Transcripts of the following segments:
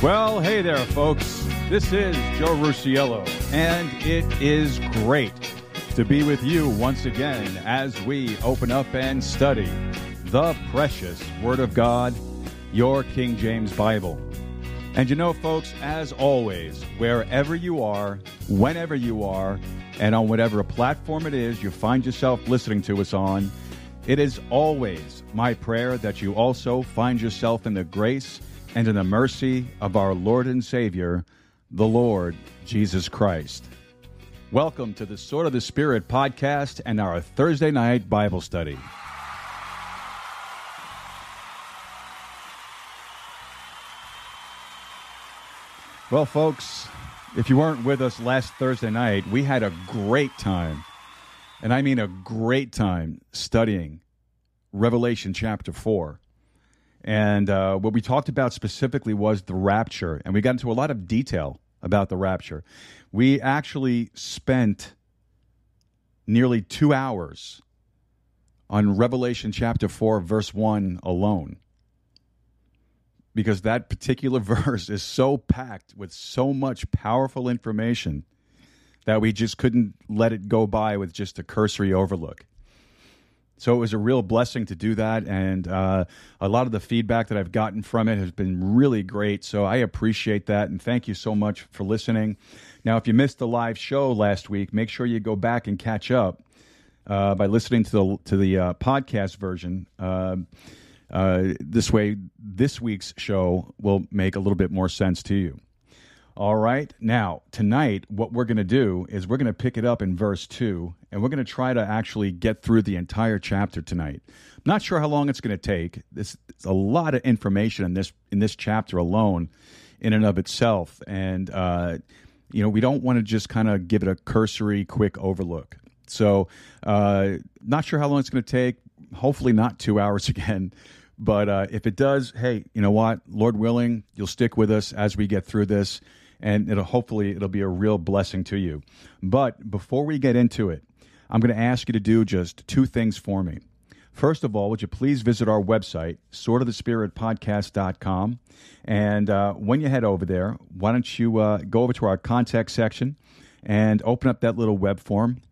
Well, hey there, folks. This is Joe Rusciello, and it is great to be with you once again as we open up and study the precious Word of God, your King James Bible. And you know, folks, as always, wherever you are, whenever you are, and on whatever platform it is you find yourself listening to us on, it is always my prayer that you also find yourself in the grace and in the mercy of our Lord and Savior, the Lord Jesus Christ. Welcome to the Sword of the Spirit podcast and our Thursday night Bible study. Well, folks, if you weren't with us last Thursday night, we had a great time, and I mean a great time, studying Revelation chapter 4. And what we talked about specifically was the rapture, and we got into a lot of detail about the rapture. We actually spent nearly 2 hours on Revelation chapter 4, verse 1 alone, because that particular verse is so packed with so much powerful information that we just couldn't let it go by with just a cursory overlook. So it was a real blessing to do that, and a lot of the feedback that I've gotten from it has been really great, so I appreciate that, and thank you so much for listening. Now, if you missed the live show last week, make sure you go back and catch up by listening to the podcast version. This way, this week's show will make a little bit more sense to you. All right. Now, tonight, what we're going to do is we're going to pick it up in verse 2, and we're going to try to actually get through the entire chapter tonight. I'm not sure how long it's going to take. There's a lot of information in this chapter alone in and of itself, and we don't want to just kind of give it a cursory, quick overlook. So not sure how long it's going to take. Hopefully not 2 hours again. But if it does, hey, you know what? Lord willing, you'll stick with us as we get through this. And it'll be a real blessing to you. But before we get into it, I'm going to ask you to do just two things for me. First of all, would you please visit our website, swordofthespiritpodcast.com. And when you head over there, why don't you go over to our contact section and open up that little web form.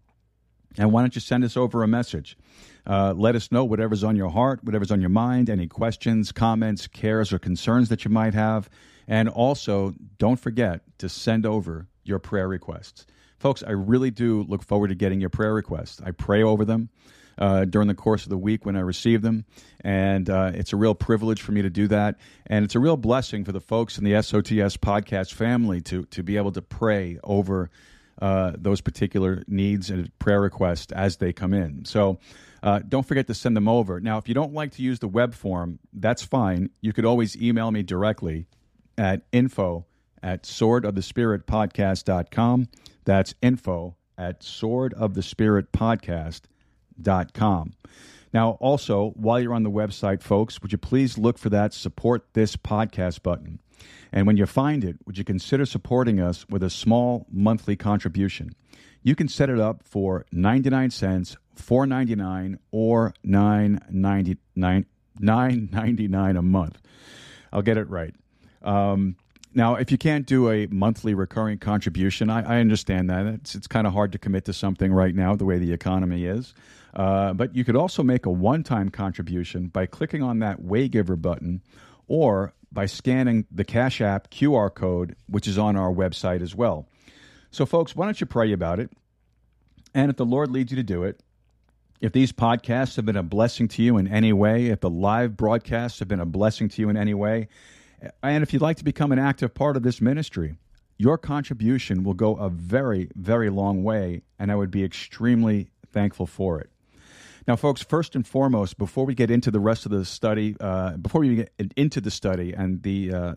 And why don't you send us over a message? Let us know whatever's on your heart, whatever's on your mind, any questions, comments, cares, or concerns that you might have. And also, don't forget to send over your prayer requests. Folks, I really do look forward to getting your prayer requests. I pray over them during the course of the week when I receive them, and it's a real privilege for me to do that. And it's a real blessing for the folks in the SOTS podcast family to be able to pray over those particular needs and prayer requests as they come in. So don't forget to send them over. Now, if you don't like to use the web form, that's fine. You could always email me directly at info@swordofthespiritpodcast.com. That's info@swordofthespiritpodcast.com. Now, also, while you're on the website, folks, would you please look for that Support This Podcast button? And when you find it, would you consider supporting us with a small monthly contribution? You can set it up for 99 cents, $4.99, or $9.99 a month. I'll get it right. Now, if you can't do a monthly recurring contribution, I understand that. It's kind of hard to commit to something right now the way the economy is. But you could also make a one-time contribution by clicking on that Waygiver button or by scanning the Cash App QR code, which is on our website as well. So, folks, why don't you pray about it? And if the Lord leads you to do it, if these podcasts have been a blessing to you in any way, if the live broadcasts have been a blessing to you in any way, and if you'd like to become an active part of this ministry, your contribution will go a very, very long way, and I would be extremely thankful for it. Now, folks, first and foremost, before we get into the rest of the study, and the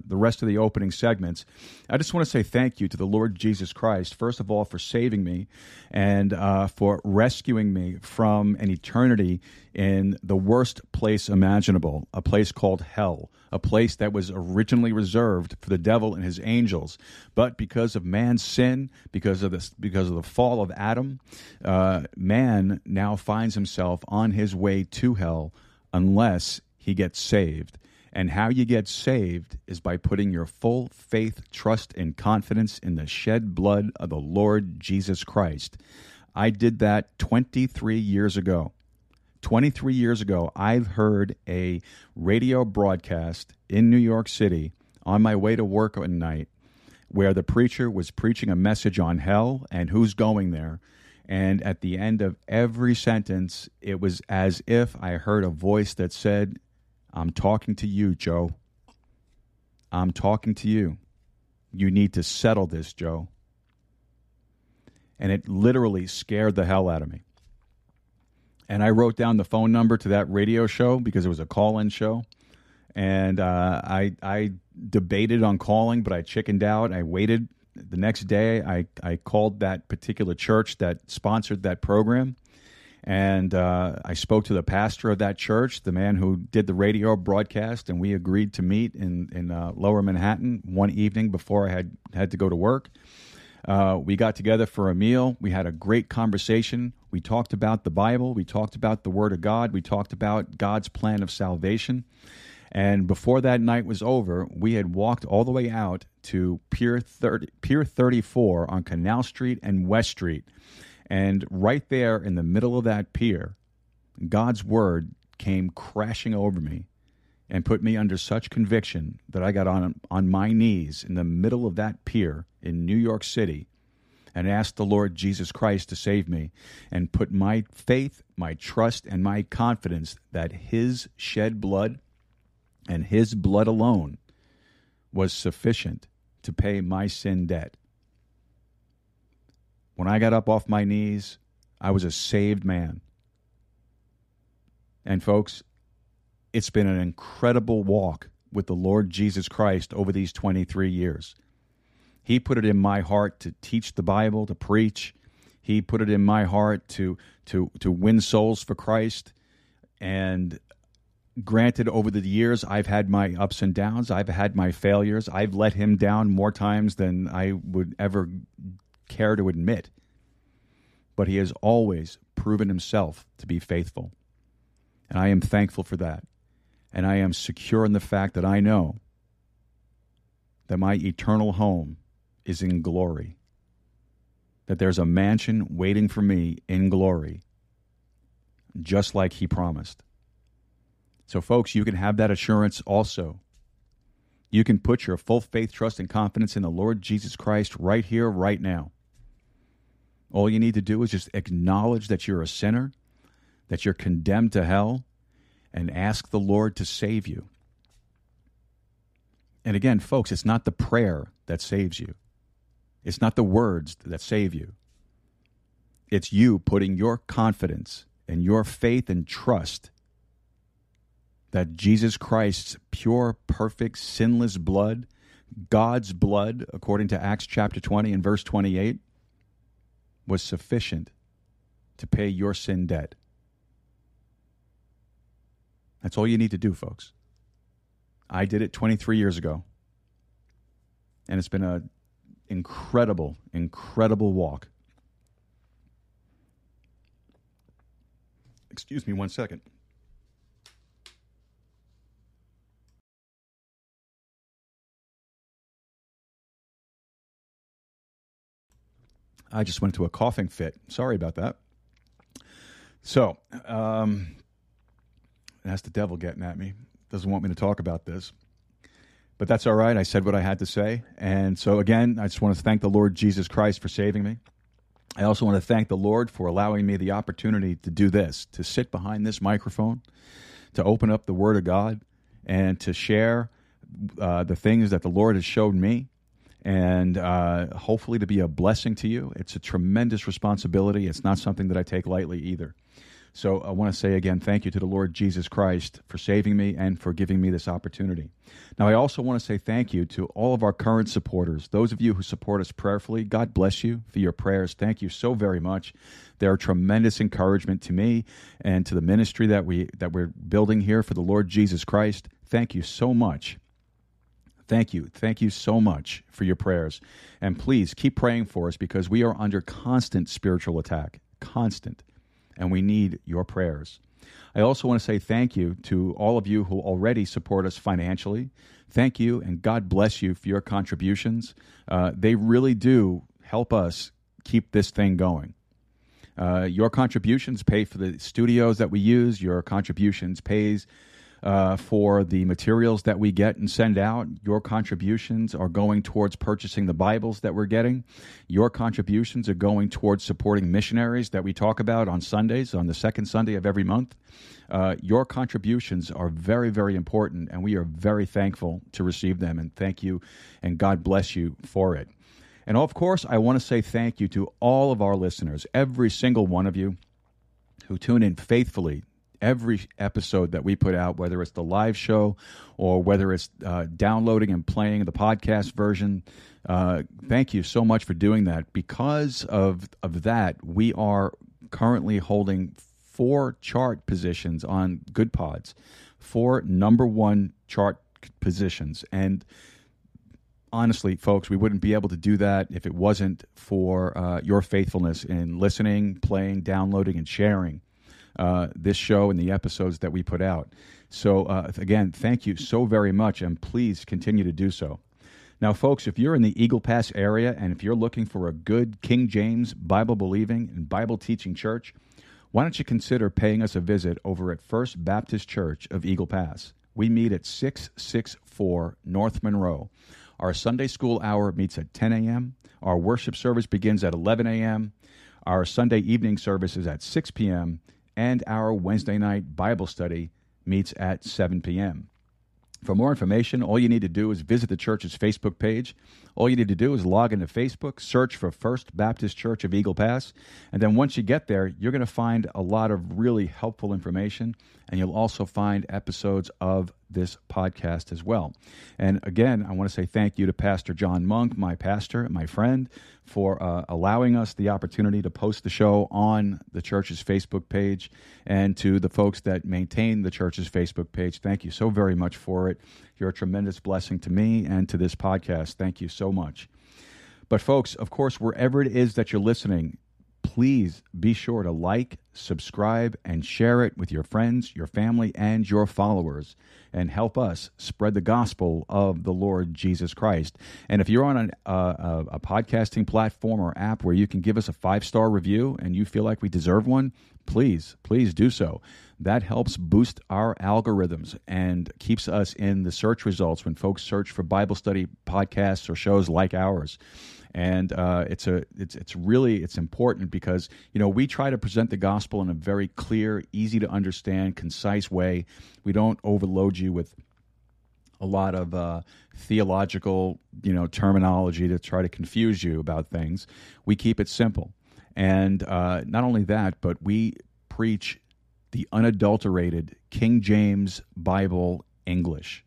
rest of the opening segments, I just want to say thank you to the Lord Jesus Christ, first of all, for saving me and for rescuing me from an eternity in the worst place imaginable, a place called hell, a place that was originally reserved for the devil and his angels. But because of man's sin, because of the fall of Adam, man now finds himself on his way to hell unless he gets saved. And how you get saved is by putting your full faith, trust, and confidence in the shed blood of the Lord Jesus Christ. I did that 23 years ago. 23 years ago, I heard a radio broadcast in New York City on my way to work at night where the preacher was preaching a message on hell and who's going there. And at the end of every sentence, it was as if I heard a voice that said, "I'm talking to you, Joe. I'm talking to you. You need to settle this, Joe." And it literally scared the hell out of me. And I wrote down the phone number to that radio show because it was a call-in show. And I debated on calling, but I chickened out. I waited. The next day, I called that particular church that sponsored that program. And I spoke to the pastor of that church, the man who did the radio broadcast, and we agreed to meet in Lower Manhattan one evening before I had to go to work. We got together for a meal. We had a great conversation. We talked about the Bible. We talked about the Word of God. We talked about God's plan of salvation. And before that night was over, we had walked all the way out to Pier 34 on Canal Street and West Street. And right there in the middle of that pier, God's Word came crashing over me and put me under such conviction that I got on my knees in the middle of that pier in New York City and asked the Lord Jesus Christ to save me and put my faith, my trust, and my confidence that His shed blood and His blood alone was sufficient to pay my sin debt. When I got up off my knees, I was a saved man. And folks, it's been an incredible walk with the Lord Jesus Christ over these 23 years. He put it in my heart to teach the Bible, to preach. He put it in my heart to win souls for Christ. And granted, over the years, I've had my ups and downs. I've had my failures. I've let Him down more times than I would ever care to admit. But He has always proven Himself to be faithful. And I am thankful for that. And I am secure in the fact that I know that my eternal home is in glory, that there's a mansion waiting for me in glory, just like He promised. So, folks, you can have that assurance also. You can put your full faith, trust, and confidence in the Lord Jesus Christ right here, right now. All you need to do is just acknowledge that you're a sinner, that you're condemned to hell, and ask the Lord to save you. And again, folks, it's not the prayer that saves you. It's not the words that save you. It's you putting your confidence and your faith and trust that Jesus Christ's pure, perfect, sinless blood, God's blood, according to Acts chapter 20 and verse 28, was sufficient to pay your sin debt. That's all you need to do, folks. I did it 23 years ago, and it's been an incredible, incredible walk. Excuse me one second. I just went into a coughing fit. Sorry about that. So, that's the devil getting at me. Doesn't want me to talk about this. But that's all right. I said what I had to say. And so, again, I just want to thank the Lord Jesus Christ for saving me. I also want to thank the Lord for allowing me the opportunity to do this, to sit behind this microphone, to open up the Word of God, and to share the things that the Lord has showed me, and hopefully to be a blessing to you. It's a tremendous responsibility. It's not something that I take lightly either. So I want to say again, thank you to the Lord Jesus Christ for saving me and for giving me this opportunity. Now, I also want to say thank you to all of our current supporters. Those of you who support us prayerfully, God bless you for your prayers. Thank you so very much. They're a tremendous encouragement to me and to the ministry that we're building here for the Lord Jesus Christ. Thank you so much. Thank you. Thank you so much for your prayers. And please keep praying for us because we are under constant spiritual attack, constant, and we need your prayers. I also want to say thank you to all of you who already support us financially. Thank you, and God bless you for your contributions. They really do help us keep this thing going. Your contributions pay for the studios that we use. Your contributions pays for the materials that we get and send out. Your contributions are going towards purchasing the Bibles that we're getting. Your contributions are going towards supporting missionaries that we talk about on Sundays, on the second Sunday of every month. Your contributions are very, very important, and we are very thankful to receive them. And thank you, and God bless you for it. And of course, I want to say thank you to all of our listeners, every single one of you who tune in faithfully every episode that we put out, whether it's the live show or whether it's downloading and playing the podcast version. Thank you so much for doing that. Because of that, we are currently holding 4 chart positions on GoodPods, 4 number one chart positions. And honestly, folks, we wouldn't be able to do that if it wasn't for your faithfulness in listening, playing, downloading, and sharing this show and the episodes that we put out. So again, thank you so very much, and please continue to do so. Now, folks, if you're in the Eagle Pass area and if you're looking for a good King James Bible-believing and Bible-teaching church, why don't you consider paying us a visit over at First Baptist Church of Eagle Pass. We meet at 664 North Monroe. Our Sunday school hour meets at 10 a.m. Our worship service begins at 11 a.m. Our Sunday evening service is at 6 p.m., and our Wednesday night Bible study meets at 7 p.m. For more information, all you need to do is visit the church's Facebook page. All you need to do is log into Facebook, search for First Baptist Church of Eagle Pass, and then once you get there, you're going to find a lot of really helpful information, and you'll also find episodes of this podcast as well. And again, I want to say thank you to Pastor John Monk, my pastor and my friend, for allowing us the opportunity to post the show on the church's Facebook page, and to the folks that maintain the church's Facebook page. Thank you so very much for it. You're a tremendous blessing to me and to this podcast. Thank you so much. But folks, of course, wherever it is that you're listening, please be sure to like, subscribe, and share it with your friends, your family, and your followers, and help us spread the gospel of the Lord Jesus Christ. And if you're on a podcasting platform or app where you can give us a 5-star review and you feel like we deserve one, please do so. That helps boost our algorithms and keeps us in the search results when folks search for Bible study podcasts or shows like ours. And it's important because, you know, we try to present the gospel in a very clear, easy to understand, concise way. We don't overload you with a lot of theological, terminology to try to confuse you about things. We keep it simple. And not only that, but we preach the unadulterated King James Bible English.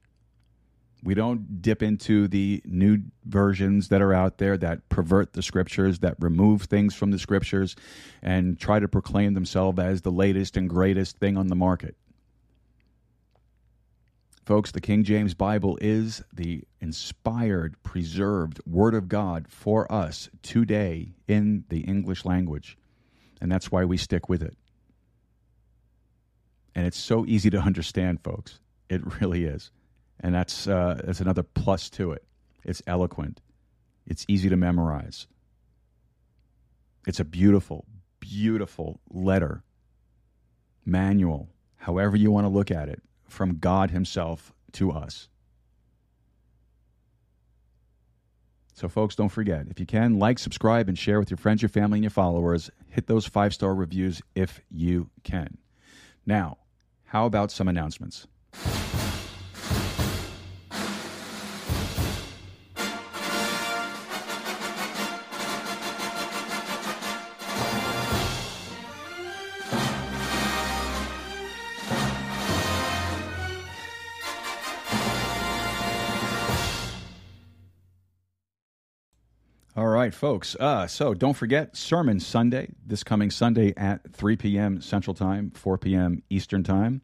We don't dip into the new versions that are out there that pervert the scriptures, that remove things from the scriptures, and try to proclaim themselves as the latest and greatest thing on the market. Folks, the King James Bible is the inspired, preserved Word of God for us today in the English language, and that's why we stick with it. And it's so easy to understand, folks. It really is. And that's another plus to it. It's eloquent. It's easy to memorize. It's a beautiful, beautiful letter, manual, however you want to look at it, from God Himself to us. So, folks, don't forget, if you can, like, subscribe, and share with your friends, your family, and your followers. Hit those 5-star reviews if you can. Now, how about some announcements? All right, folks. So don't forget, Sermon Sunday, this coming Sunday at 3 p.m. Central Time, 4 p.m. Eastern Time.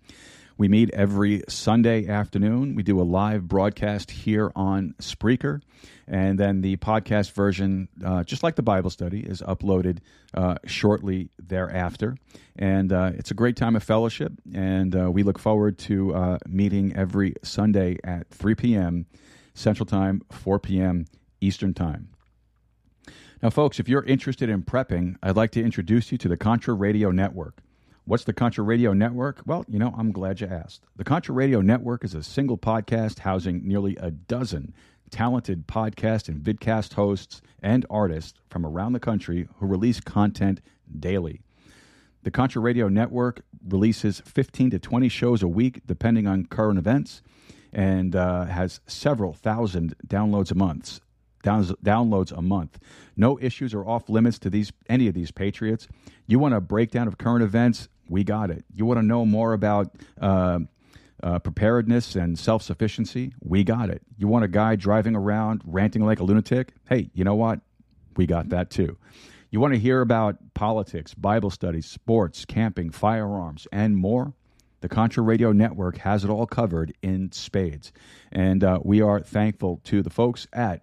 We meet every Sunday afternoon. We do a live broadcast here on Spreaker. And then the podcast version, just like the Bible study, is uploaded shortly thereafter. And it's a great time of fellowship. And we look forward to meeting every Sunday at 3 p.m. Central Time, 4 p.m. Eastern Time. Now, folks, if you're interested in prepping, I'd like to introduce you to the Contra Radio Network. What's the Contra Radio Network? Well, you know, I'm glad you asked. The Contra Radio Network is a single podcast housing nearly a dozen talented podcast and vidcast hosts and artists from around the country who release content daily. The Contra Radio Network releases 15 to 20 shows a week, depending on current events, and has several thousand downloads a month. No issues are off limits to any of these patriots. You want a breakdown of current events? We got it. You want to know more about preparedness and self-sufficiency? We got it. You want a guy driving around ranting like a lunatic? Hey, you know what? We got that too. You want to hear about politics, Bible studies, sports, camping, firearms, and more? The Contra Radio Network has it all covered in spades. And we are thankful to the folks at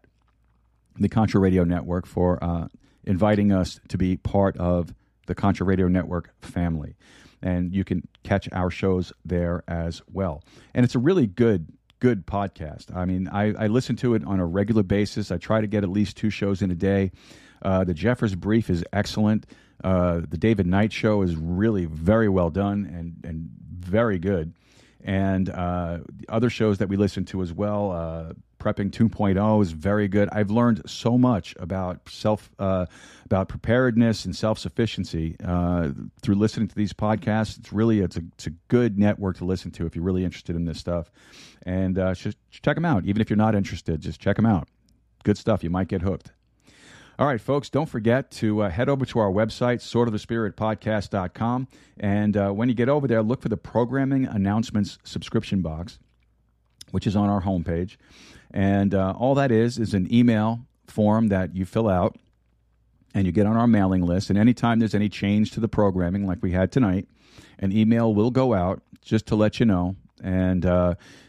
the Contra Radio Network for inviting us to be part of the Contra Radio Network family. And you can catch our shows there as well. And it's a really good podcast. I mean, I listen to it on a regular basis. I try to get at least two shows in a day. The Jeffers Brief is excellent. The David Knight Show is really very well done and very good. And other shows that we listen to as well, Prepping 2.0 is very good. I've learned so much about about preparedness and self-sufficiency through listening to these podcasts. It's a good network to listen to if you're really interested in this stuff. And just check them out. Even if you're not interested, just check them out. Good stuff. You might get hooked. All right, folks, don't forget to head over to our website, swordofthespiritpodcast.com. And when you get over there, look for the Programming Announcements subscription box, which is on our homepage. And all that is an email form that you fill out and you get on our mailing list. And anytime there's any change to the programming, like we had tonight, an email will go out just to let you know. And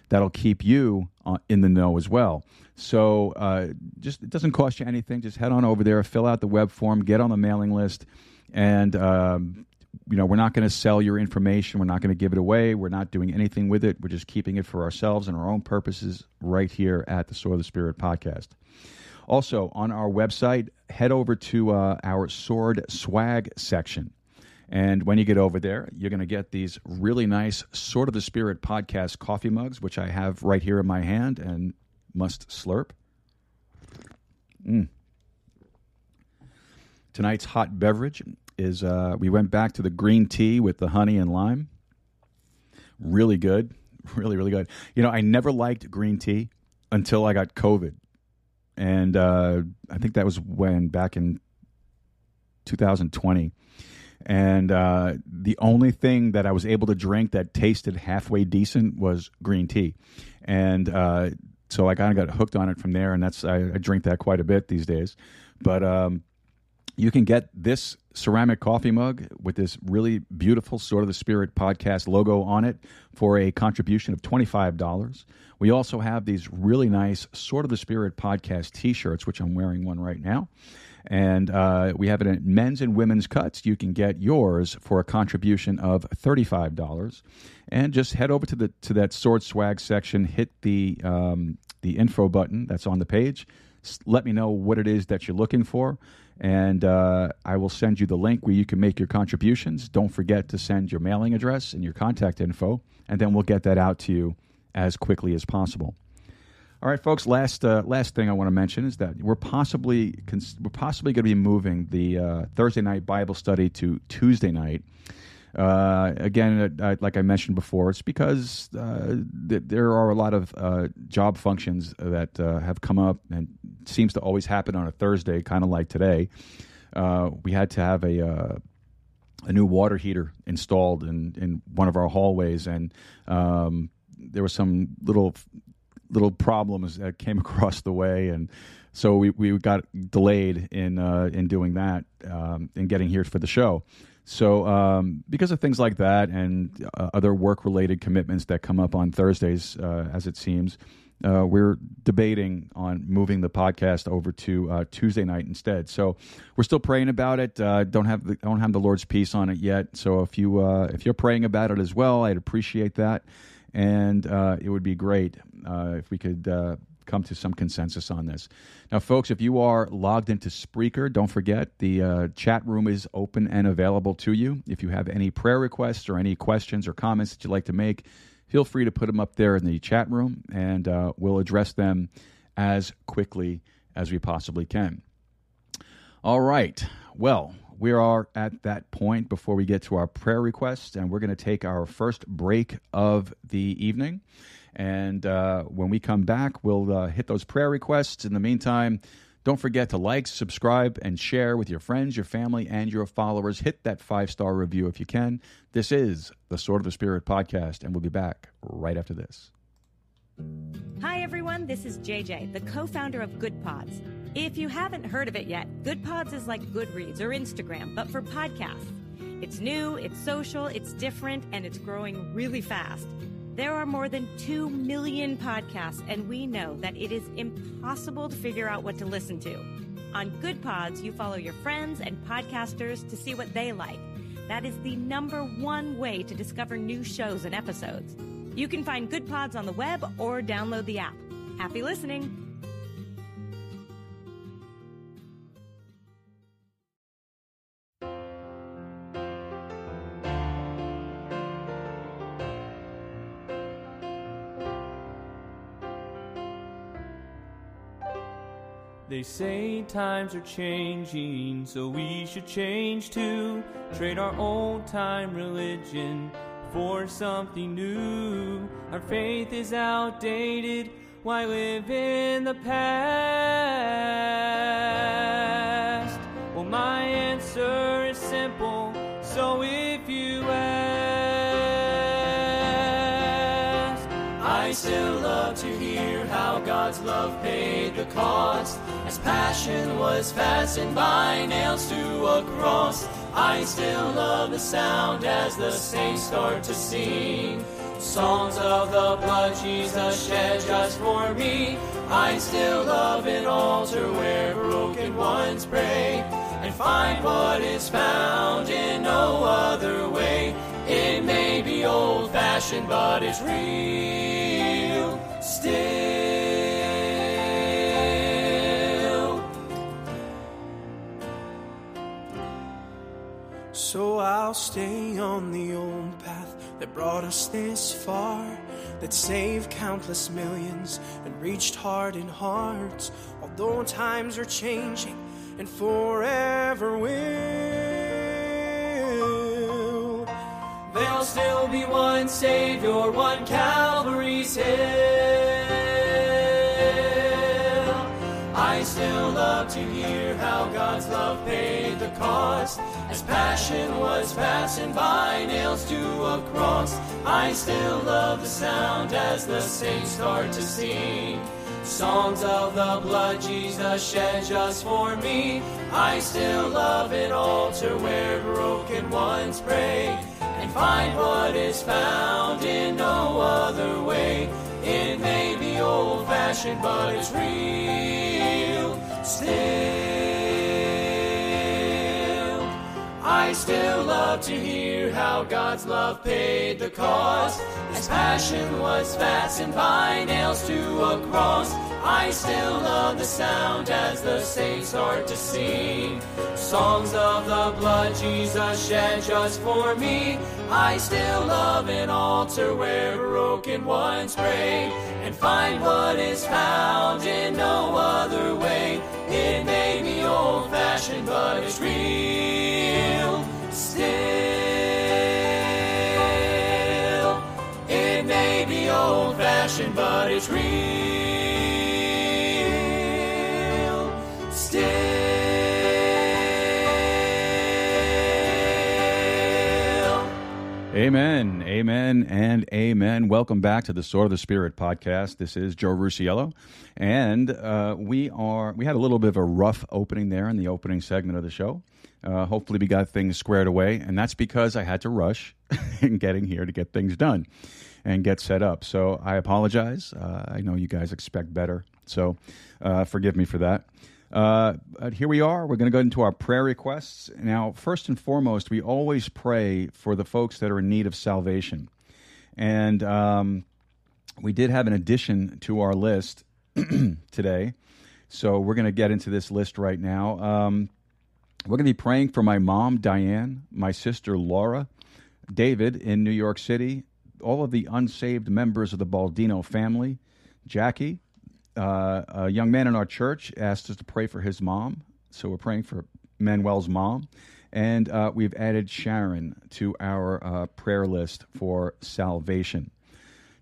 that'll keep you in the know as well. So just it doesn't cost you anything. Just head on over there, fill out the web form, get on the mailing list, and you know, we're not going to sell your information. We're not going to give it away. We're not doing anything with it. We're just keeping it for ourselves and our own purposes right here at the Sword of the Spirit podcast. Also, on our website, head over to our Sword Swag section. And when you get over there, you're going to get these really nice Sword of the Spirit podcast coffee mugs, which I have right here in my hand and must slurp. Tonight's hot beverage is we went back to the green tea with the honey and lime. Really good. Really, really good. You know, I never liked green tea until I got COVID. And I think that was when back in 2020. And the only thing that I was able to drink that tasted halfway decent was green tea. And so I kind of got hooked on it from there, and I drink that quite a bit these days. But you can get this ceramic coffee mug with this really beautiful Sword of the Spirit podcast logo on it for a contribution of $25. We also have these really nice Sword of the Spirit podcast T-shirts, which I'm wearing one right now. And we have it in men's and women's cuts. You can get yours for a contribution of $35. And just head over to that Sword Swag section, hit the info button that's on the page. Let me know what it is that you're looking for, and I will send you the link where you can make your contributions. Don't forget to send your mailing address and your contact info, and then we'll get that out to you as quickly as possible. All right, folks. Last thing I want to mention is that we're possibly going to be moving the Thursday night Bible study to Tuesday night. Again, like I mentioned before, it's because there are a lot of job functions that have come up and seems to always happen on a Thursday, kind of like today. We had to have a new water heater installed in one of our hallways, and there were some little problems that came across the way, and So we got delayed in doing that and getting here for the show. So because of things like that and other work-related commitments that come up on Thursdays, as it seems, we're debating on moving the podcast over to Tuesday night instead. So we're still praying about it. Don't have the Lord's peace on it yet. So if you're praying about it as well, I'd appreciate that, and it would be great if we could come to some consensus on this. Now, folks, if you are logged into Spreaker, don't forget the chat room is open and available to you. If you have any prayer requests or any questions or comments that you'd like to make, feel free to put them up there in the chat room, and we'll address them as quickly as we possibly can. All right. Well, we are at that point before we get to our prayer requests, and we're going to take our first break of the evening. And when we come back, we'll hit those prayer requests. In the meantime, don't forget to like, subscribe, and share with your friends, your family, and your followers. Hit that 5-star review if you can. This is the Sword of the Spirit podcast, and we'll be back right after this. Hi, everyone. This is JJ, the co-founder of GoodPods. If you haven't heard of it yet, GoodPods is like Goodreads or Instagram, but for podcasts. It's new, it's social, it's different, and it's growing really fast. There are more than 2 million podcasts, and we know that it is impossible to figure out what to listen to. On Good Pods, you follow your friends and podcasters to see what they like. That is the #1 way to discover new shows and episodes. You can find Good Pods on the web or download the app. Happy listening. They say times are changing, so we should change too. Trade our old-time religion for something new. Our faith is outdated, why live in the past? Well, my answer is simple, so if you ask, I still love to hear how God's love paid the cost. As passion was fastened by nails to a cross, I still love the sound as the saints start to sing songs of the blood Jesus shed just for me. I still love an altar where broken ones pray and find what is found in no other way. It may be old-fashioned, but it's real still. So I'll stay on the old path that brought us this far, that saved countless millions and reached heart and hearts, although times are changing and forever will. There'll still be one Savior, one Calvary's hill. I still love to hear how God's love paid the cost. As passion was fastened by nails to a cross, I still love the sound as the saints start to sing songs of the blood Jesus shed just for me. I still love an altar where broken ones pray and find what is found in no other way. It may be old-fashioned, but it's real still. I still love to hear how God's love paid the cost. As passion was fastened by nails to a cross, I still love the sound as the saints start to sing songs of the blood Jesus shed just for me. I still love an altar where broken ones pray and find what is found in no other way. It may be old-fashioned, but it's real still. It may be old-fashioned, but it's real still. Amen, amen, and amen. Welcome back to the Sword of the Spirit podcast. This is Joe Rusciello, and we had a little bit of a rough opening there in the opening segment of the show. Hopefully we got things squared away, and that's because I had to rush in getting here to get things done and get set up. So I apologize. I know you guys expect better, so forgive me for that. But here we are. We're going to go into our prayer requests. Now, first and foremost, we always pray for the folks that are in need of salvation. And we did have an addition to our list today. So we're going to get into this list right now. We're going to be praying for my mom, Diane, my sister, Laura, David in New York City, all of the unsaved members of the Baldino family, Jackie. A young man in our church asked us to pray for his mom, so we're praying for Manuel's mom, and we've added Sharon to our prayer list for salvation.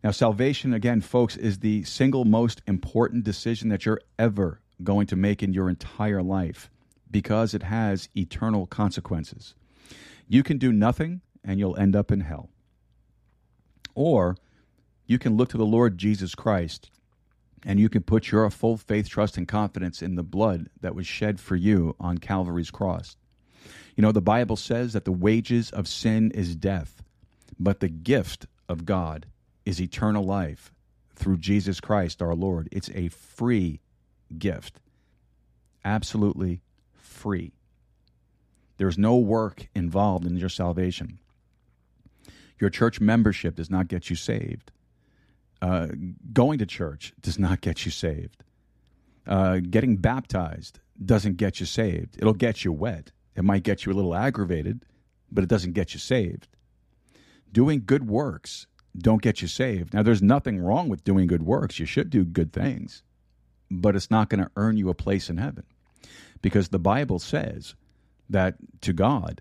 Now, salvation, again, folks, is the single most important decision that you're ever going to make in your entire life because it has eternal consequences. You can do nothing, and you'll end up in hell. Or you can look to the Lord Jesus Christ, and you can put your full faith, trust, and confidence in the blood that was shed for you on Calvary's cross. You know, the Bible says that the wages of sin is death, but the gift of God is eternal life through Jesus Christ our Lord. It's a free gift, absolutely free. There's no work involved in your salvation. Your church membership does not get you saved. Going to church does not get you saved. Getting baptized doesn't get you saved. It'll get you wet. It might get you a little aggravated, but it doesn't get you saved. Doing good works don't get you saved. Now, there's nothing wrong with doing good works. You should do good things, but it's not going to earn you a place in heaven because the Bible says that to God,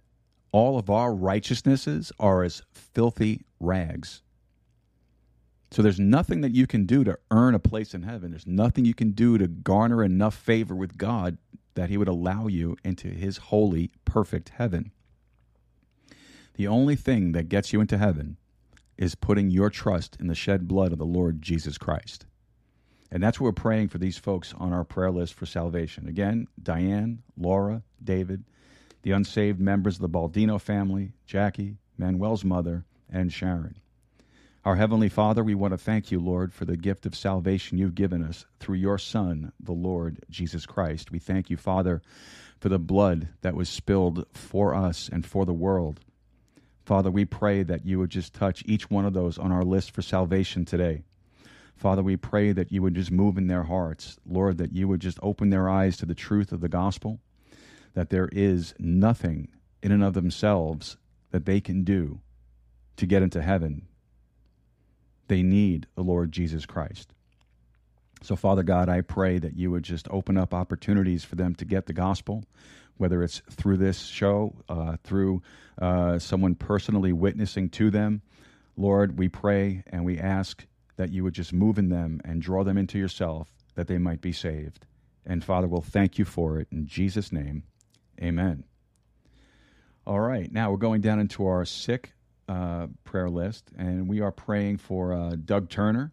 all of our righteousnesses are as filthy rags. So there's nothing that you can do to earn a place in heaven. There's nothing you can do to garner enough favor with God that he would allow you into his holy, perfect heaven. The only thing that gets you into heaven is putting your trust in the shed blood of the Lord Jesus Christ. And that's what we're praying for these folks on our prayer list for salvation. Again, Diane, Laura, David, the unsaved members of the Baldino family, Jackie, Manuel's mother, and Sharon. Our Heavenly Father, we want to thank you, Lord, for the gift of salvation you've given us through your Son, the Lord Jesus Christ. We thank you, Father, for the blood that was spilled for us and for the world. Father, we pray that you would just touch each one of those on our list for salvation today. Father, we pray that you would just move in their hearts. Lord, that you would just open their eyes to the truth of the gospel, that there is nothing in and of themselves that they can do to get into heaven. They need the Lord Jesus Christ. So, Father God, I pray that you would just open up opportunities for them to get the gospel, whether it's through this show, through someone personally witnessing to them. Lord, we pray and we ask that you would just move in them and draw them into yourself that they might be saved. And, Father, we'll thank you for it. In Jesus' name, amen. All right, now we're going down into our sick prayer list, and we are praying for Doug Turner.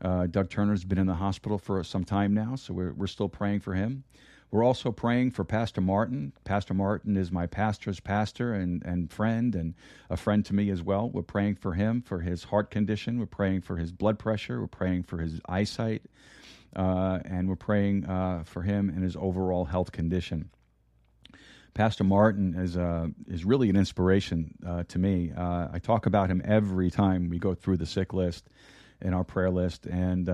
Doug Turner's been in the hospital for some time now, so we're still praying for him. We're also praying for Pastor Martin. Pastor Martin is my pastor's pastor and friend, and a friend to me as well. We're praying for him, for his heart condition. We're praying for his blood pressure. We're praying for his eyesight, and we're praying for him and his overall health condition. Pastor Martin is really an inspiration to me. I talk about him every time we go through the sick list in our prayer list, and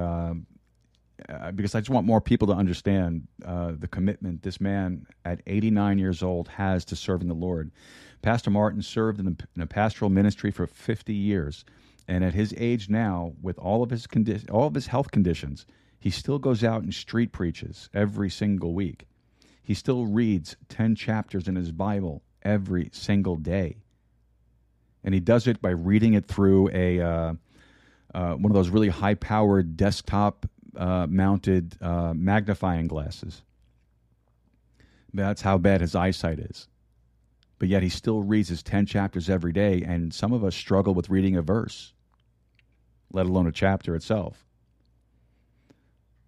because I just want more people to understand the commitment this man at 89 years old has to serving the Lord. Pastor Martin served in a pastoral ministry for 50 years, and at his age now, with all of his health conditions, he still goes out and street preaches every single week. He still reads 10 chapters in his Bible every single day. And he does it by reading it through one of those really high-powered desktop-mounted magnifying glasses. That's how bad his eyesight is. but yet he still reads his 10 chapters every day, and some of us struggle with reading a verse, let alone a chapter itself.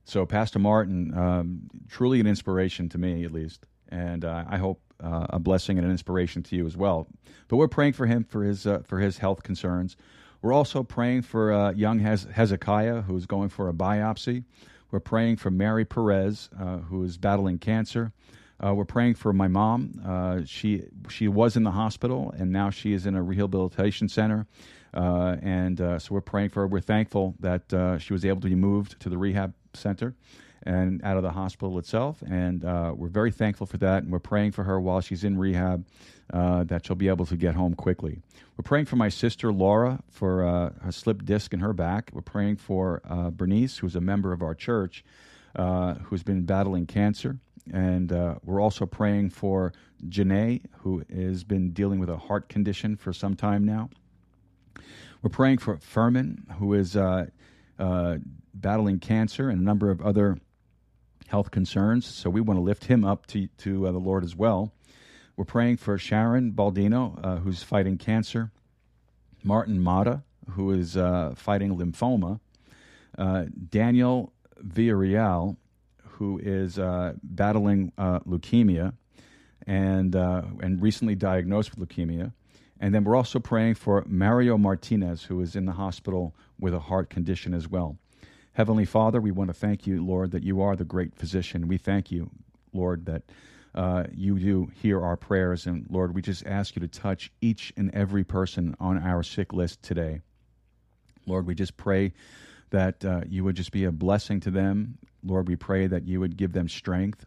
So Pastor Martin, truly an inspiration to me, at least, and I hope a blessing and an inspiration to you as well. But we're praying for him for his health concerns. We're also praying for young Hezekiah, who's going for a biopsy. We're praying for Mary Perez, who is battling cancer. We're praying for my mom. She was in the hospital, and now she is in a rehabilitation center. So we're praying for her. We're thankful that she was able to be moved to the rehab center and out of the hospital itself. And we're very thankful for that, and we're praying for her while she's in rehab that she'll be able to get home quickly. We're praying for my sister, Laura, for a slipped disc in her back. We're praying for Bernice, who's a member of our church, who's been battling cancer. And we're also praying for Janae, who has been dealing with a heart condition for some time now. We're praying for Furman, who is battling cancer and a number of other health concerns. So we want to lift him up to the Lord as well. We're praying for Sharon Baldino, who's fighting cancer. Martin Mata, who is fighting lymphoma. Daniel Villarreal, who is battling leukemia and recently diagnosed with leukemia. And then we're also praying for Mario Martinez, who is in the hospital with a heart condition as well. Heavenly Father, we want to thank you, Lord, that you are the great physician. We thank you, Lord, that you do hear our prayers. And, Lord, we just ask you to touch each and every person on our sick list today. Lord, we just pray that you would just be a blessing to them. Lord, we pray that you would give them strength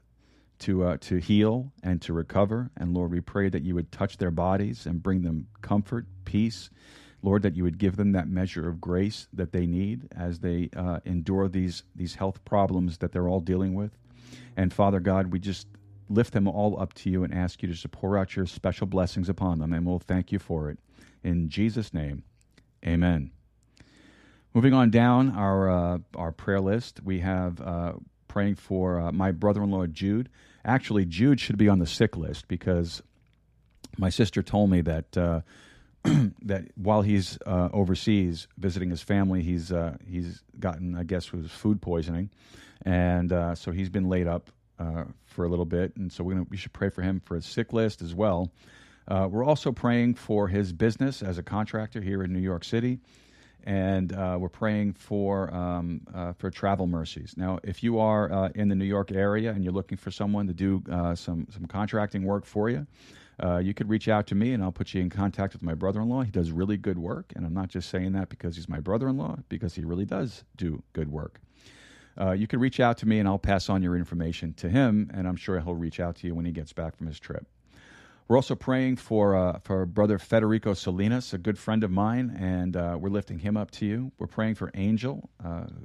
to heal and to recover. And Lord, we pray that you would touch their bodies and bring them comfort, peace. Lord, that you would give them that measure of grace that they need as they endure these health problems that they're all dealing with. And Father God, we just lift them all up to you and ask you to just pour out your special blessings upon them. And we'll thank you for it. In Jesus' name, amen. Moving on down our prayer list, we have praying for my brother-in-law, Jude. Actually, Jude should be on the sick list because my sister told me that that while he's overseas visiting his family, he's gotten, I guess, was food poisoning, and so he's been laid up for a little bit. And so we should pray for him for his sick list as well. We're also praying for his business as a contractor here in New York City. And we're praying for travel mercies. Now, if you are in the New York area and you're looking for someone to do some contracting work for you, you could reach out to me, and I'll put you in contact with my brother-in-law. He does really good work, and I'm not just saying that because he's my brother-in-law, because he really does do good work. You could reach out to me, and I'll pass on your information to him, and I'm sure he'll reach out to you when he gets back from his trip. We're also praying for Brother Federico Salinas, a good friend of mine, and we're lifting him up to you. We're praying for Angel,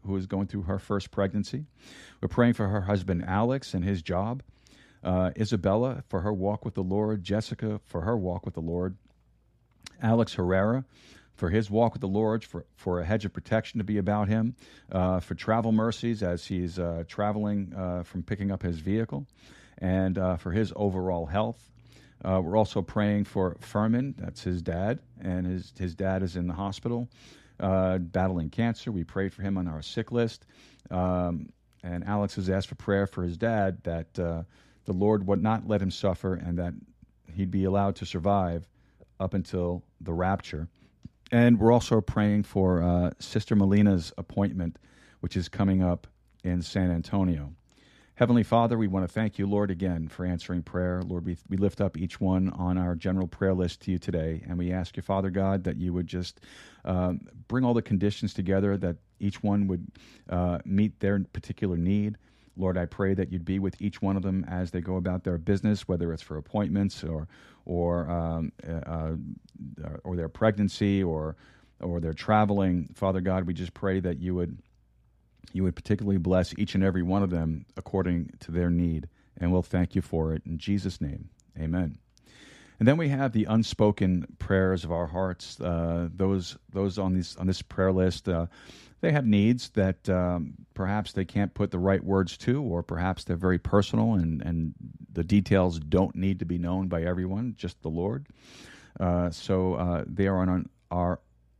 who is going through her first pregnancy. We're praying for her husband, Alex, and his job. Isabella, for her walk with the Lord. Jessica, for her walk with the Lord. Alex Herrera, for his walk with the Lord, for a hedge of protection to be about him, for travel mercies as he's traveling from picking up his vehicle, and for his overall health. We're also praying for Furman, that's his dad, and his dad is in the hospital battling cancer. We prayed for him on our sick list, and Alex has asked for prayer for his dad that the Lord would not let him suffer and that he'd be allowed to survive up until the rapture. And we're also praying for Sister Melina's appointment, which is coming up in San Antonio. Heavenly Father, we want to thank you, Lord, again for answering prayer. Lord, we lift up each one on our general prayer list to you today, and we ask you, Father God, that you would just bring all the conditions together, that each one would meet their particular need. Lord, I pray that you'd be with each one of them as they go about their business, whether it's for appointments or their pregnancy or their traveling. Father God, we just pray that you would particularly bless each and every one of them according to their need, and we'll thank you for it. In Jesus' name, amen. And then we have the unspoken prayers of our hearts. Those on this prayer list, they have needs that perhaps they can't put the right words to, or perhaps they're very personal and the details don't need to be known by everyone, just the Lord. So they are on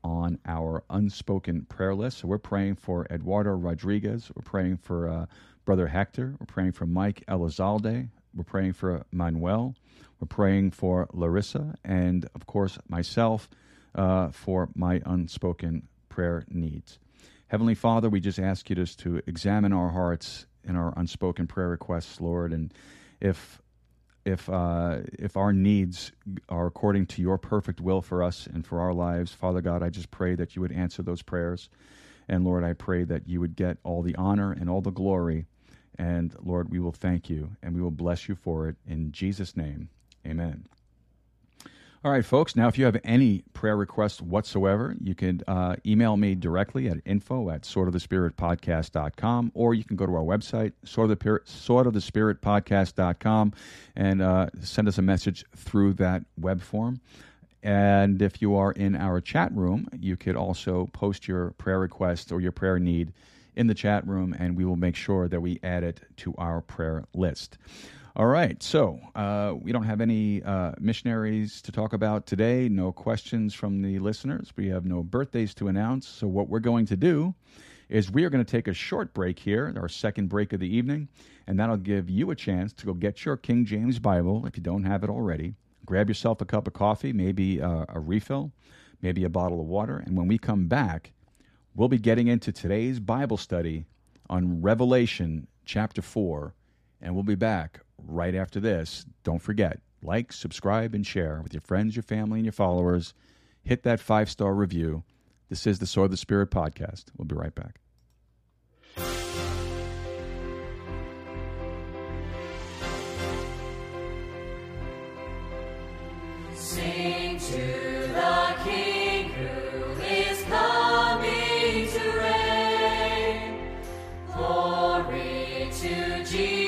our unspoken prayer list. So we're praying for Eduardo Rodriguez. We're praying for Brother Hector. We're praying for Mike Elizalde. We're praying for Manuel. We're praying for Larissa, and of course myself, for my unspoken prayer needs. Heavenly Father, we just ask you just to examine our hearts and our unspoken prayer requests, Lord. And if our needs are according to your perfect will for us and for our lives, Father God, I just pray that you would answer those prayers. And Lord, I pray that you would get all the honor and all the glory. And Lord, we will thank you and we will bless you for it. In Jesus' name, amen. All right, folks. Now, if you have any prayer requests whatsoever, you can email me directly at info@swordofthespiritpodcast.com, or you can go to our website, swordofthespiritpodcast.com, and send us a message through that web form. And if you are in our chat room, you could also post your prayer request or your prayer need in the chat room, and we will make sure that we add it to our prayer list. All right, so we don't have any missionaries to talk about today, no questions from the listeners. We have no birthdays to announce, so what we're going to do is we are going to take a short break here, our second break of the evening, and that'll give you a chance to go get your King James Bible, if you don't have it already. Grab yourself a cup of coffee, maybe a refill, maybe a bottle of water, and when we come back, we'll be getting into today's Bible study on Revelation chapter 4, and we'll be back right after this. Don't forget, like, subscribe, and share with your friends, your family, and your followers. Hit that 5-star review. This is the Sword of the Spirit podcast. We'll be right back. Sing to the King who is coming to reign. Glory to Jesus.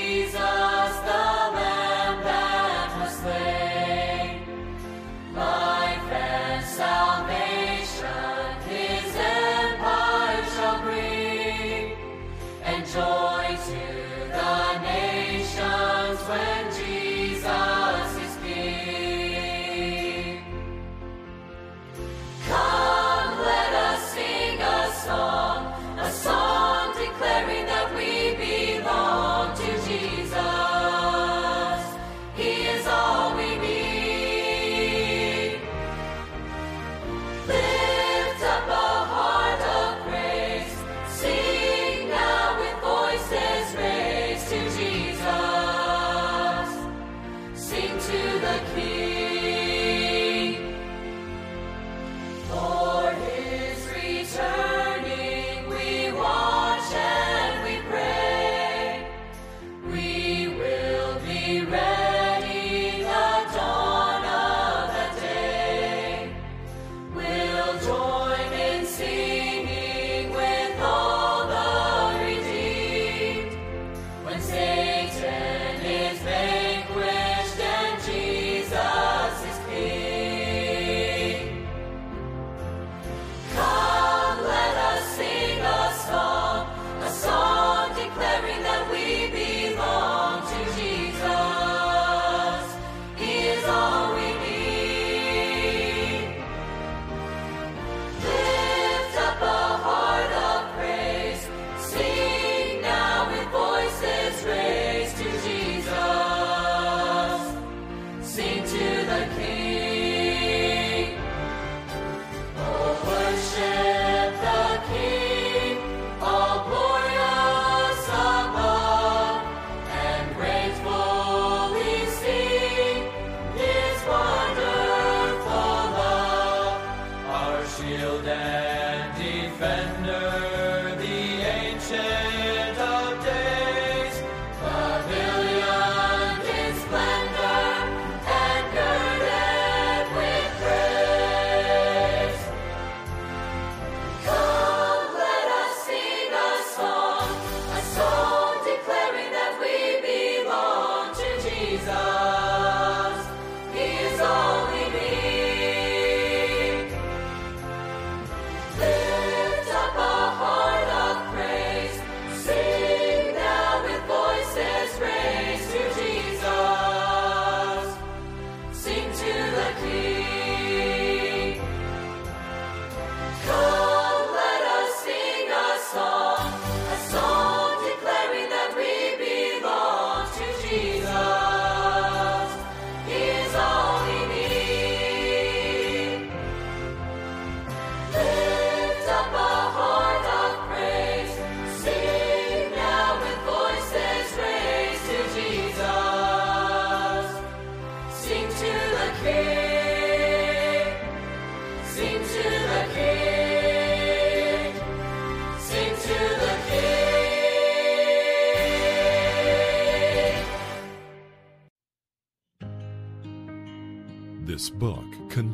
This book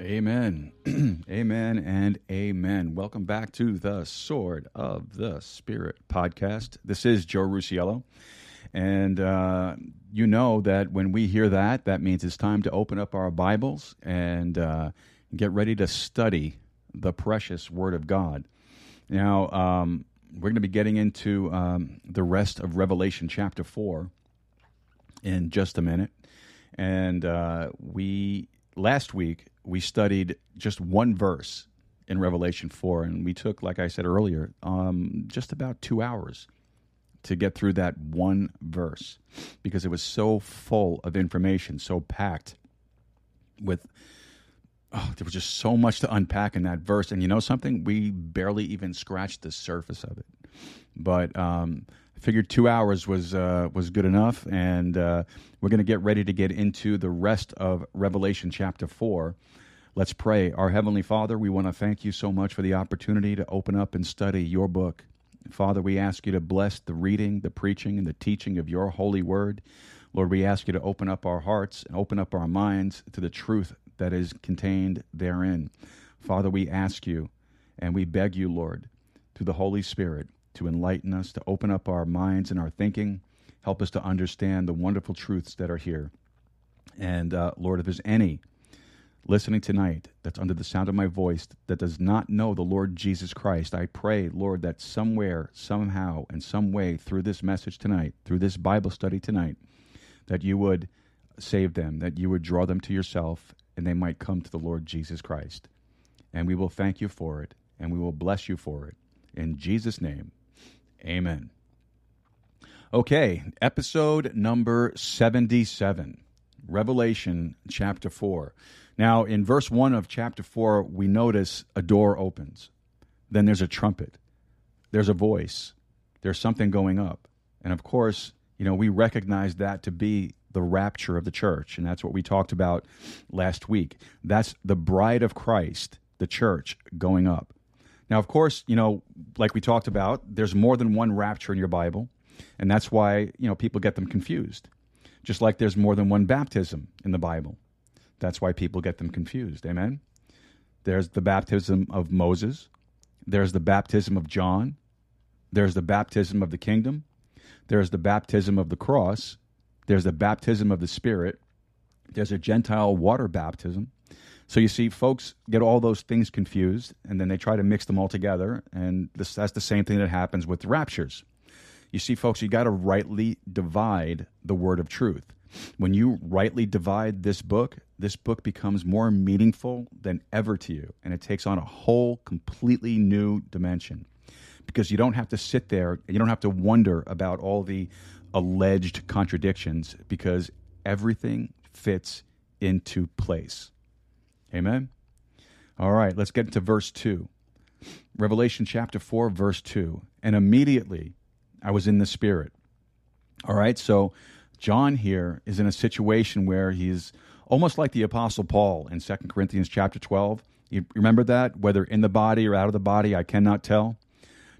Amen. Amen and amen. Welcome back to the Sword of the Spirit podcast. This is Joe Rusciello. And you know that when we hear that, that means it's time to open up our Bibles and get ready to study the precious Word of God. Now, we're going to be getting into the rest of Revelation chapter 4 in just a minute. And last week, we studied just one verse in Revelation 4, and we took, like I said earlier, just about 2 hours to get through that one verse because it was so full of information, so packed with, there was just so much to unpack in that verse. And you know something? We barely even scratched the surface of it. But I figured 2 hours was good enough, and we're going to get ready to get into the rest of Revelation chapter 4. Let's pray. Our Heavenly Father, we want to thank you so much for the opportunity to open up and study your book. Father, we ask you to bless the reading, the preaching, and the teaching of your holy word. Lord, we ask you to open up our hearts and open up our minds to the truth that is contained therein. Father, we ask you and we beg you, Lord, through the Holy Spirit, to enlighten us, to open up our minds and our thinking, help us to understand the wonderful truths that are here. And Lord, if there's any listening tonight that's under the sound of my voice that does not know the Lord Jesus Christ, I pray, Lord, that somewhere, somehow, in some way through this message tonight, through this Bible study tonight, that you would save them, that you would draw them to yourself, and they might come to the Lord Jesus Christ. And we will thank you for it, and we will bless you for it. In Jesus' name. Amen. Okay, episode number 77, Revelation chapter 4. Now, in verse 1 of chapter 4, we notice a door opens. Then there's a trumpet. There's a voice. There's something going up. And of course, you know, we recognize that to be the rapture of the church, and that's what we talked about last week. That's the bride of Christ, the church, going up. Now, of course, you know, like we talked about, there's more than one rapture in your Bible, and that's why, you know, people get them confused. Just like there's more than one baptism in the Bible. That's why people get them confused. Amen? There's the baptism of Moses. There's the baptism of John. There's the baptism of the kingdom. There's the baptism of the cross. There's the baptism of the Spirit. There's a Gentile water baptism. So you see, folks get all those things confused, and then they try to mix them all together, and that's the same thing that happens with the raptures. You see, folks, you got to rightly divide the word of truth. When you rightly divide this book becomes more meaningful than ever to you, and it takes on a whole completely new dimension because you don't have to sit there, you don't have to wonder about all the alleged contradictions because everything fits into place. Amen? All right, let's get into verse 2. Revelation chapter 4, verse 2. And immediately I was in the Spirit. All right, so John here is in a situation where he's almost like the Apostle Paul in 2 Corinthians chapter 12. You remember that? Whether in the body or out of the body, I cannot tell.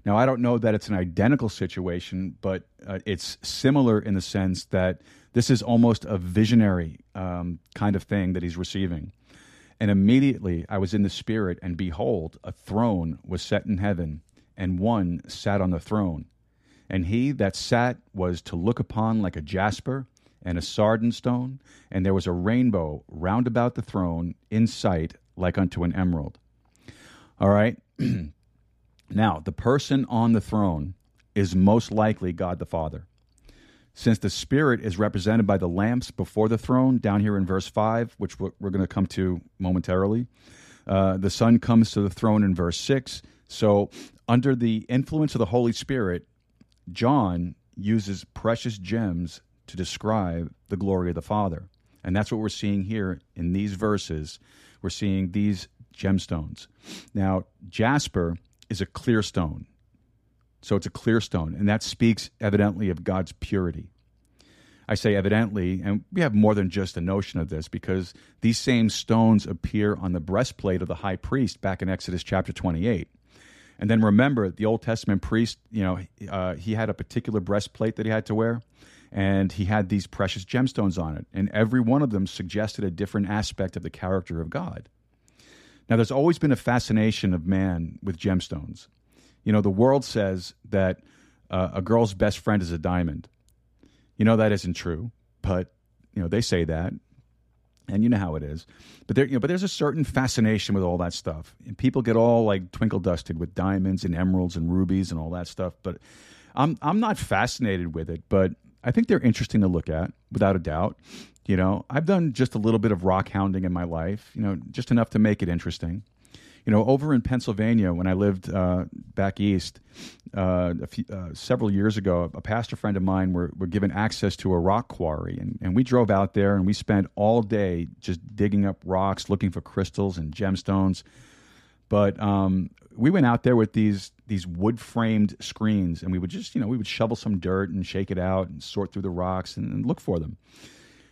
Now, I don't know that it's an identical situation, but it's similar in the sense that this is almost a visionary kind of thing that he's receiving. And immediately I was in the Spirit, and behold, a throne was set in heaven, and one sat on the throne. And he that sat was to look upon like a jasper and a sardine stone, and there was a rainbow round about the throne in sight like unto an emerald. All right. Now, the person on the throne is most likely God the Father. Since the Spirit is represented by the lamps before the throne, down here in verse 5, which we're going to come to momentarily, the Son comes to the throne in verse 6. So, under the influence of the Holy Spirit, John uses precious gems to describe the glory of the Father. And that's what we're seeing here in these verses. We're seeing these gemstones. Now, jasper is a clear stone. So it's a clear stone, and that speaks evidently of God's purity. I say evidently, and we have more than just a notion of this, because these same stones appear on the breastplate of the high priest back in Exodus chapter 28. And then remember, the Old Testament priest, he had a particular breastplate that he had to wear, and he had these precious gemstones on it, and every one of them suggested a different aspect of the character of God. Now, there's always been a fascination of man with gemstones. You know, the world says that a girl's best friend is a diamond. You know, that isn't true, but, you know, they say that, and you know how it is. But there, but there's a certain fascination with all that stuff. And people get all, like, twinkle-dusted with diamonds and emeralds and rubies and all that stuff. But I'm not fascinated with it, but I think they're interesting to look at, without a doubt. You know, I've done just a little bit of rock hounding in my life, you know, just enough to make it interesting. You know, over in Pennsylvania, when I lived back east several years ago, a pastor friend of mine were given access to a rock quarry. And we drove out there and we spent all day just digging up rocks, looking for crystals and gemstones. But we went out there with these wood-framed screens, and we would just, we would shovel some dirt and shake it out and sort through the rocks and look for them.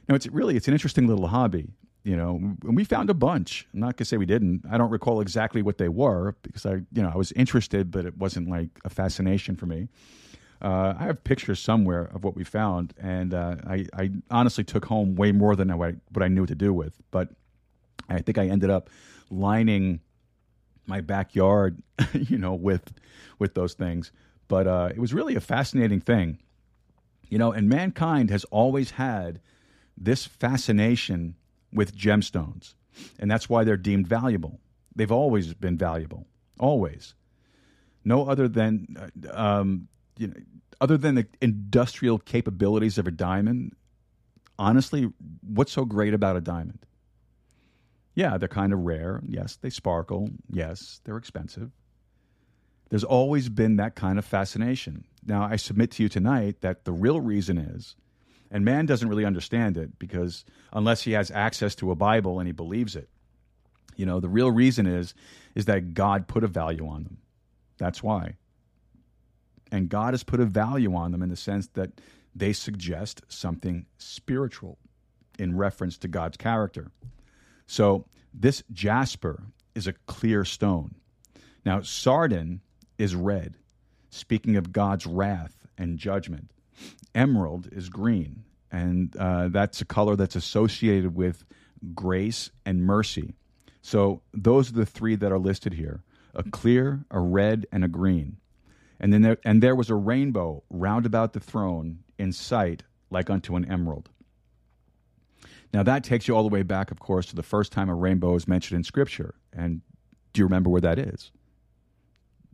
Now, it's an interesting little hobby, and we found a bunch. I'm not going to say we didn't. I don't recall exactly what they were because I was interested, but it wasn't like a fascination for me. I have pictures somewhere of what we found, and I honestly took home way more than what I knew what to do with. But I think I ended up lining my backyard, with those things. But it was really a fascinating thing, and mankind has always had this fascination with gemstones, and that's why they're deemed valuable. They've always been valuable, always. No other than, other than the industrial capabilities of a diamond, honestly, what's so great about a diamond? Yeah, they're kind of rare. Yes, they sparkle. Yes, they're expensive. There's always been that kind of fascination. Now, I submit to you tonight that the real reason is, and man doesn't really understand it because unless he has access to a Bible and he believes it, the real reason is that God put a value on them. That's why. And God has put a value on them in the sense that they suggest something spiritual in reference to God's character. So this jasper is a clear stone. Now, sardine is red, speaking of God's wrath and judgment. Emerald is green, and that's a color that's associated with grace and mercy. So those are the three that are listed here, a clear, a red, and a green. And then there was a rainbow round about the throne in sight like unto an emerald. Now that takes you all the way back, of course, to the first time a rainbow is mentioned in Scripture. And do you remember where that is?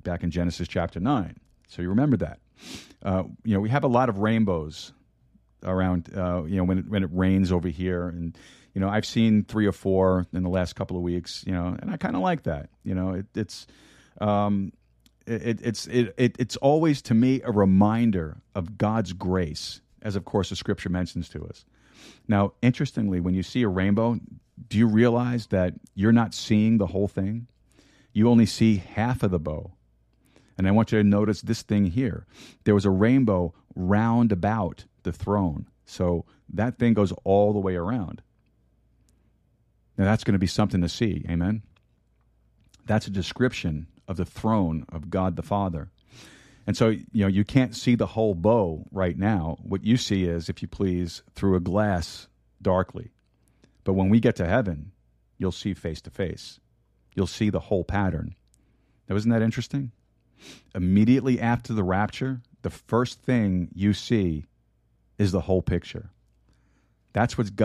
Back in Genesis chapter 9. So you remember that. We have a lot of rainbows around, when it rains over here. And, I've seen 3 or 4 in the last couple of weeks, and I kind of like that. It's always, to me, a reminder of God's grace, as, of course, the Scripture mentions to us. Now, interestingly, when you see a rainbow, do you realize that you're not seeing the whole thing? You only see half of the bow. And I want you to notice this thing here. There was a rainbow round about the throne. So that thing goes all the way around. Now that's going to be something to see. Amen. That's a description of the throne of God the Father. And so, you know, you can't see the whole bow right now. What you see is, if you please, through a glass darkly. But when we get to heaven, you'll see face to face. You'll see the whole pattern. Now, isn't that interesting? Immediately after the rapture, the first thing you see is the whole picture. That's what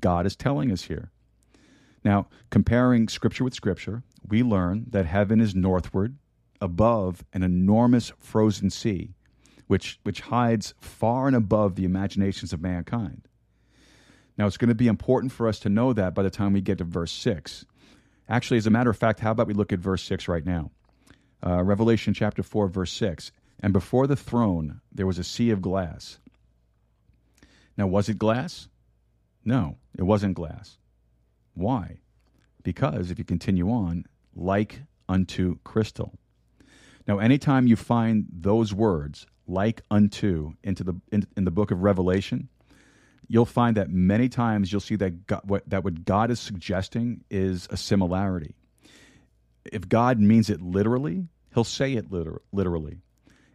God is telling us here. Now, comparing Scripture with Scripture, we learn that heaven is northward, above an enormous frozen sea, which hides far and above the imaginations of mankind. Now, it's going to be important for us to know that by the time we get to verse 6. Actually, as a matter of fact, how about we look at verse 6 right now? Revelation chapter 4, verse 6. And before the throne, there was a sea of glass. Now, was it glass? No, it wasn't glass. Why? Because, if you continue on, like unto crystal. Now, anytime you find those words, like unto, in the book of Revelation, you'll find that many times you'll see that what God is suggesting is a similarity. If God means it literally, he'll say it literally.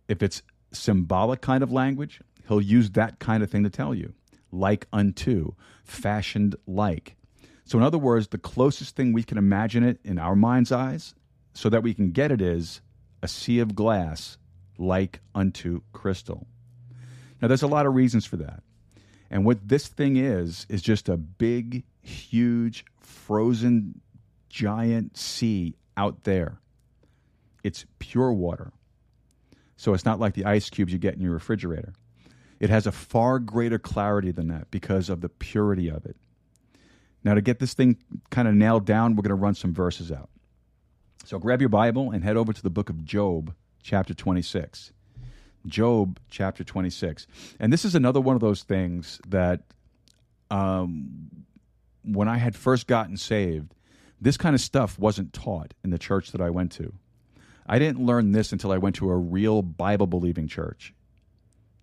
If it's symbolic kind of language, he'll use that kind of thing to tell you. Like unto, fashioned like. So in other words, the closest thing we can imagine it in our mind's eyes so that we can get it is a sea of glass like unto crystal. Now, there's a lot of reasons for that. And what this thing is just a big, huge, frozen, giant sea out there. It's pure water. So it's not like the ice cubes you get in your refrigerator. It has a far greater clarity than that because of the purity of it. Now, to get this thing kind of nailed down, we're going to run some verses out. So grab your Bible and head over to the book of Job, chapter 26. Job, chapter 26. And this is another one of those things that when I had first gotten saved, this kind of stuff wasn't taught in the church that I went to. I didn't learn this until I went to a real Bible-believing church.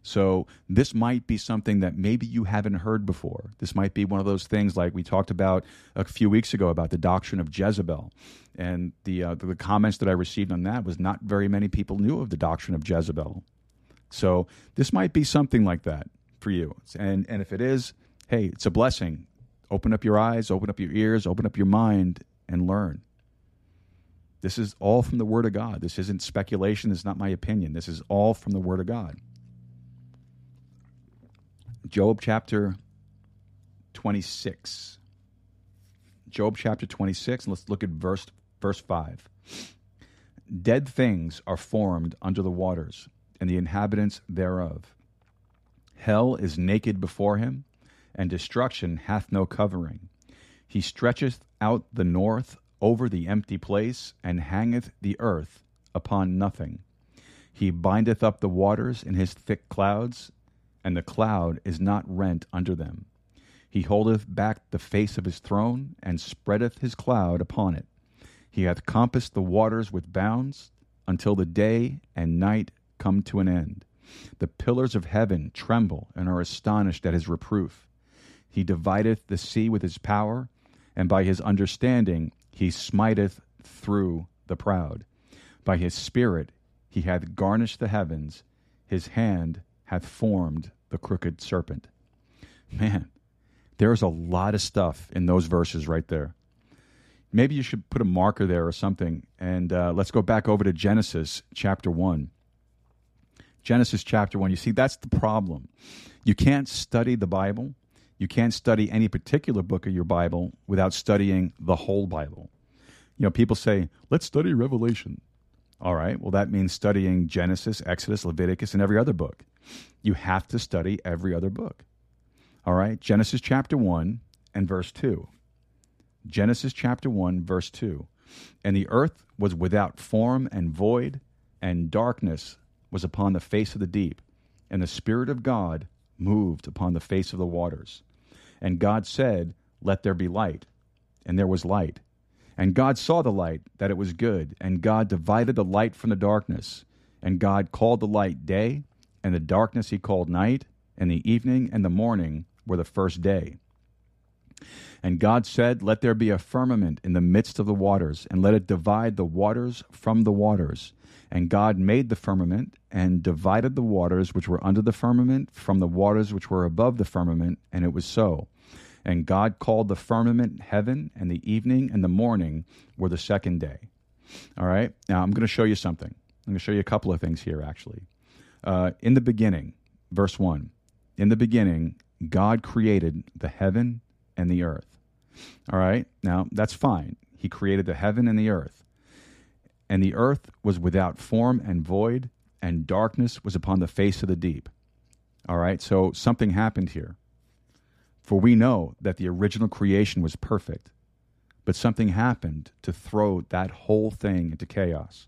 So this might be something that maybe you haven't heard before. This might be one of those things like we talked about a few weeks ago about the doctrine of Jezebel. And the comments that I received on that was not very many people knew of the doctrine of Jezebel. So this might be something like that for you. And if it is, hey, it's a blessing. Open up your eyes, open up your ears, open up your mind, and learn. This is all from the Word of God. This isn't speculation. This is not my opinion. This is all from the Word of God. Job chapter 26. Job chapter 26, and let's look at verse 5. Dead things are formed under the waters, and the inhabitants thereof. Hell is naked before him, and destruction hath no covering. He stretcheth out the north over the empty place, and hangeth the earth upon nothing. He bindeth up the waters in his thick clouds, and the cloud is not rent under them. He holdeth back the face of his throne, and spreadeth his cloud upon it. He hath compassed the waters with bounds, until the day and night come to an end. The pillars of heaven tremble, and are astonished at his reproof. He divideth the sea with his power, and by his understanding he smiteth through the proud. By his spirit he hath garnished the heavens, his hand hath formed the crooked serpent. Man, there's a lot of stuff in those verses right there. Maybe you should put a marker there or something, and let's go back over to Genesis chapter 1. Genesis chapter 1, you see, that's the problem. You can't study the Bible. You can't study any particular book of your Bible without studying the whole Bible. You know, people say, let's study Revelation. All right, well, that means studying Genesis, Exodus, Leviticus, and every other book. You have to study every other book. All right, Genesis chapter 1 and verse 2. Genesis chapter 1, verse 2. And the earth was without form and void, and darkness was upon the face of the deep, and the Spirit of God moved upon the face of the waters. And God said, let there be light. And there was light. And God saw the light, that it was good. And God divided the light from the darkness. And God called the light day, and the darkness he called night, and the evening and the morning were the first day. And God said, let there be a firmament in the midst of the waters, and let it divide the waters from the waters. And God made the firmament, and divided the waters which were under the firmament from the waters which were above the firmament, and it was so. And God called the firmament heaven, and the evening and the morning were the second day. All right? Now, I'm going to show you something. I'm going to show you a couple of things here, actually. In the beginning, verse 1, in the beginning, God created the heaven and the earth. All right, now that's fine. He created the heaven and the earth was without form and void, and darkness was upon the face of the deep. All right, so something happened here. For we know that the original creation was perfect, but something happened to throw that whole thing into chaos.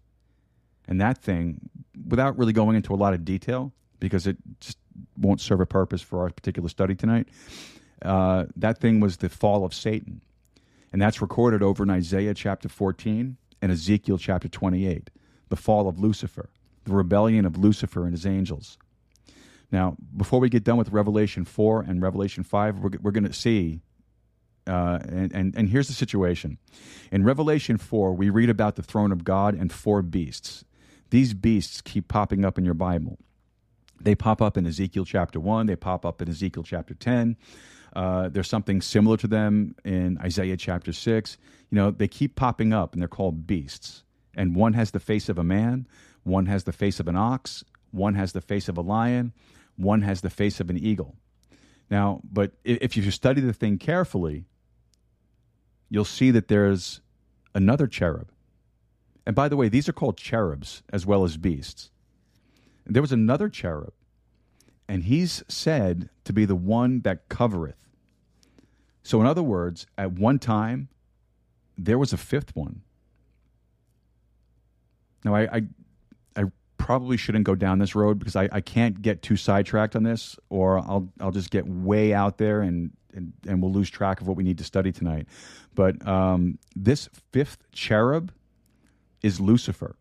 And that thing, without really going into a lot of detail, because it just won't serve a purpose for our particular study tonight, that thing was the fall of Satan. And that's recorded over in Isaiah chapter 14 and Ezekiel chapter 28, the fall of Lucifer, the rebellion of Lucifer and his angels. Now, before we get done with Revelation 4 and Revelation 5, we're going to see, and here's the situation. In Revelation 4, we read about the throne of God and four beasts. These beasts keep popping up in your Bible. They pop up in Ezekiel chapter 1. They pop up in Ezekiel chapter 10. There's something similar to them in Isaiah chapter 6. You know, they keep popping up, and they're called beasts. And one has the face of a man. One has the face of an ox. One has the face of a lion. One has the face of an eagle. Now, but if you study the thing carefully, you'll see that there's another cherub. And by the way, these are called cherubs as well as beasts. There was another cherub, and he's said to be the one that covereth. So in other words, at one time, there was a fifth one. Now, I probably shouldn't go down this road because I can't get too sidetracked on this, or I'll just get way out there and we'll lose track of what we need to study tonight. But this fifth cherub is Lucifer.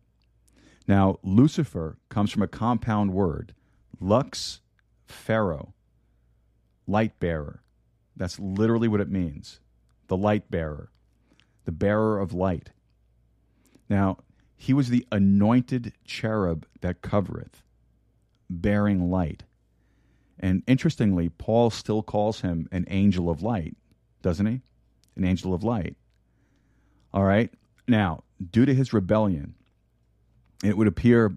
Now, Lucifer comes from a compound word, lux ferro, light bearer. That's literally what it means, the light bearer, the bearer of light. Now, he was the anointed cherub that covereth, bearing light. And interestingly, Paul still calls him an angel of light, doesn't he? An angel of light. All right. Now, due to his rebellion, it would appear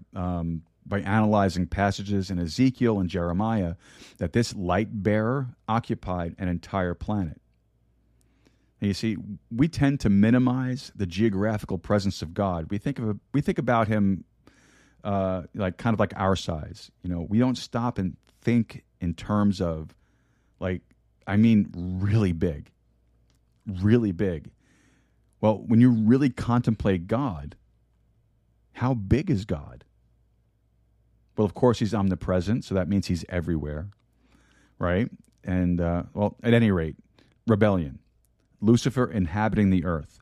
by analyzing passages in Ezekiel and Jeremiah that this light bearer occupied an entire planet. And you see, we tend to minimize the geographical presence of God. We think about him like kind of like our size. You know, we don't stop and think in terms of really big, really big. Well, when you really contemplate God, how big is God? Well, of course, he's omnipresent, so that means he's everywhere, right? And, at any rate, rebellion. Lucifer inhabiting the earth.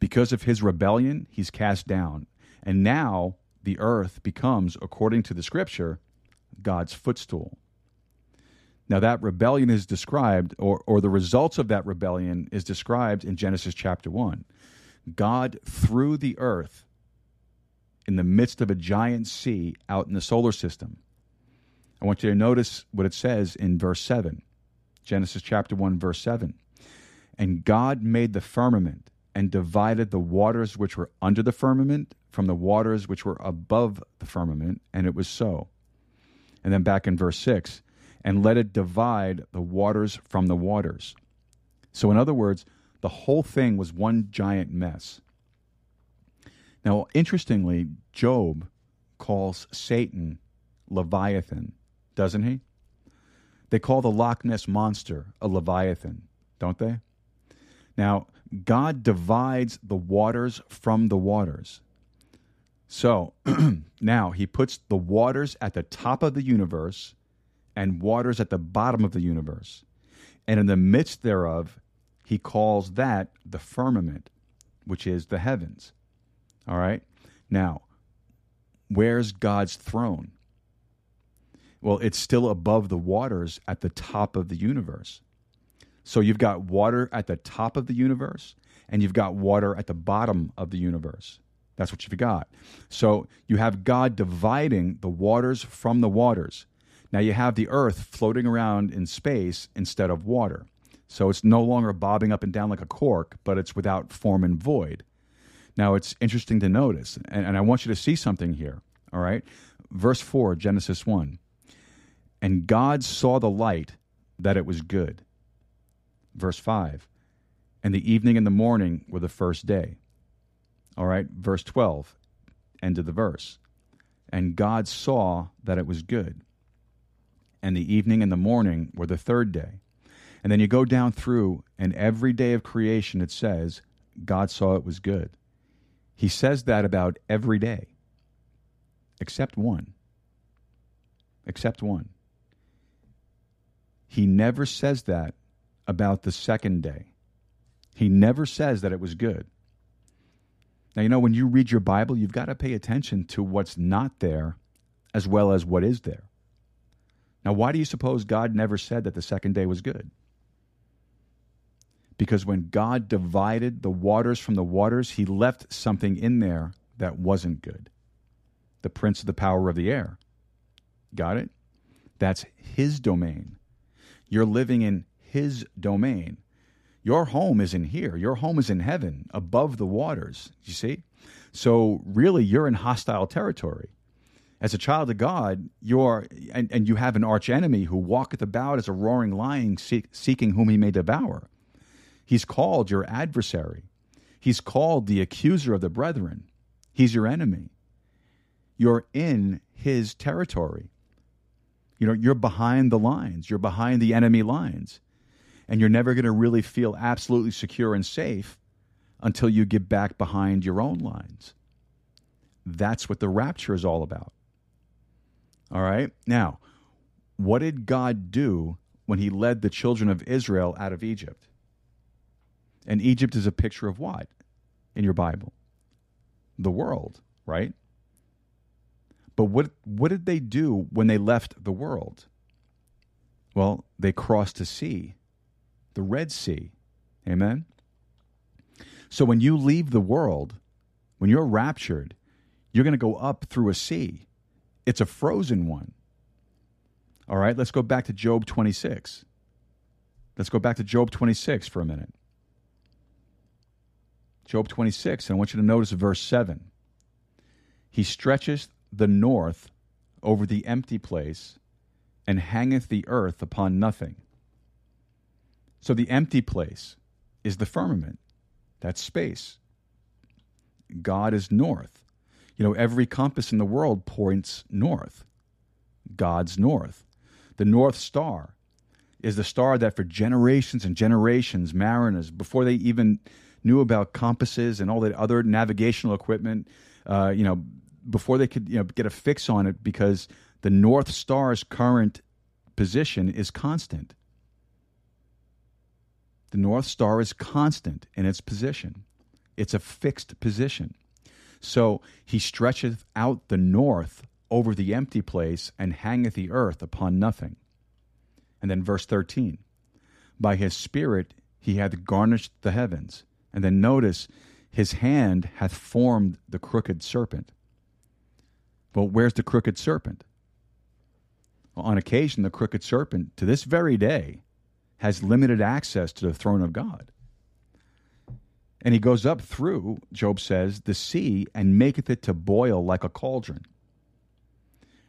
Because of his rebellion, he's cast down. And now the earth becomes, according to the scripture, God's footstool. Now, that rebellion is described, or the results of that rebellion is described in Genesis chapter 1. God threw the earth in the midst of a giant sea out in the solar system. I want you to notice what it says in verse 7, Genesis chapter 1, verse 7. And God made the firmament and divided the waters which were under the firmament from the waters which were above the firmament, and it was so. And then back in verse 6, and let it divide the waters from the waters. So in other words, the whole thing was one giant mess. Now, interestingly, Job calls Satan Leviathan, doesn't he? They call the Loch Ness Monster a Leviathan, don't they? Now, God divides the waters from the waters. So, now he puts the waters at the top of the universe and waters at the bottom of the universe. And in the midst thereof, he calls that the firmament, which is the heavens. All right. Now, where's God's throne? Well, it's still above the waters at the top of the universe. So you've got water at the top of the universe, and you've got water at the bottom of the universe. That's what you've got. So you have God dividing the waters from the waters. Now you have the earth floating around in space instead of water. So it's no longer bobbing up and down like a cork, but it's without form and void. Now it's interesting to notice, and I want you to see something here, all right? Verse 4, Genesis 1. And God saw the light, that it was good. Verse 5. And the evening and the morning were the first day. All right, verse 12, end of the verse. And God saw that it was good. And the evening and the morning were the third day. And then you go down through, and every day of creation it says, God saw it was good. He says that about every day, except one. Except one. He never says that about the second day. He never says that it was good. Now, you know, when you read your Bible, you've got to pay attention to what's not there as well as what is there. Now, why do you suppose God never said that the second day was good? Because when God divided the waters from the waters, he left something in there that wasn't good. The prince of the power of the air. Got it? That's his domain. You're living in his domain. Your home is in here. Your home is in heaven, above the waters, you see? So really, you're in hostile territory. As a child of God, and you have an archenemy who walketh about as a roaring lion, seeking whom he may devour. He's called your adversary. He's called the accuser of the brethren. He's your enemy. You're in his territory. You know, you're behind the lines. You're behind the enemy lines. And you're never going to really feel absolutely secure and safe until you get back behind your own lines. That's what the rapture is all about. All right? Now, what did God do when he led the children of Israel out of Egypt? And Egypt is a picture of what in your Bible? The world, right? But what did they do when they left the world? Well, they crossed the sea. The Red Sea. Amen? So when you leave the world, when you're raptured, you're going to go up through a sea. It's a frozen one. All right, let's go back to Job 26. Let's go back to Job 26 for a minute. Job 26, and I want you to notice verse 7. He stretcheth the north over the empty place and hangeth the earth upon nothing. So the empty place is the firmament. That's space. God is north. You know, every compass in the world points north. God's north. The North Star is the star that for generations and generations, mariners, before they even knew about compasses and all that other navigational equipment, before they could get a fix on it, because the North Star's current position is constant. The North Star is constant in its position. It's a fixed position. So he stretcheth out the north over the empty place and hangeth the earth upon nothing. And then verse 13, by his spirit he hath garnished the heavens. And then notice, his hand hath formed the crooked serpent. Well, where's the crooked serpent? Well, on occasion, the crooked serpent, to this very day, has limited access to the throne of God. And he goes up through, Job says, the sea, and maketh it to boil like a cauldron.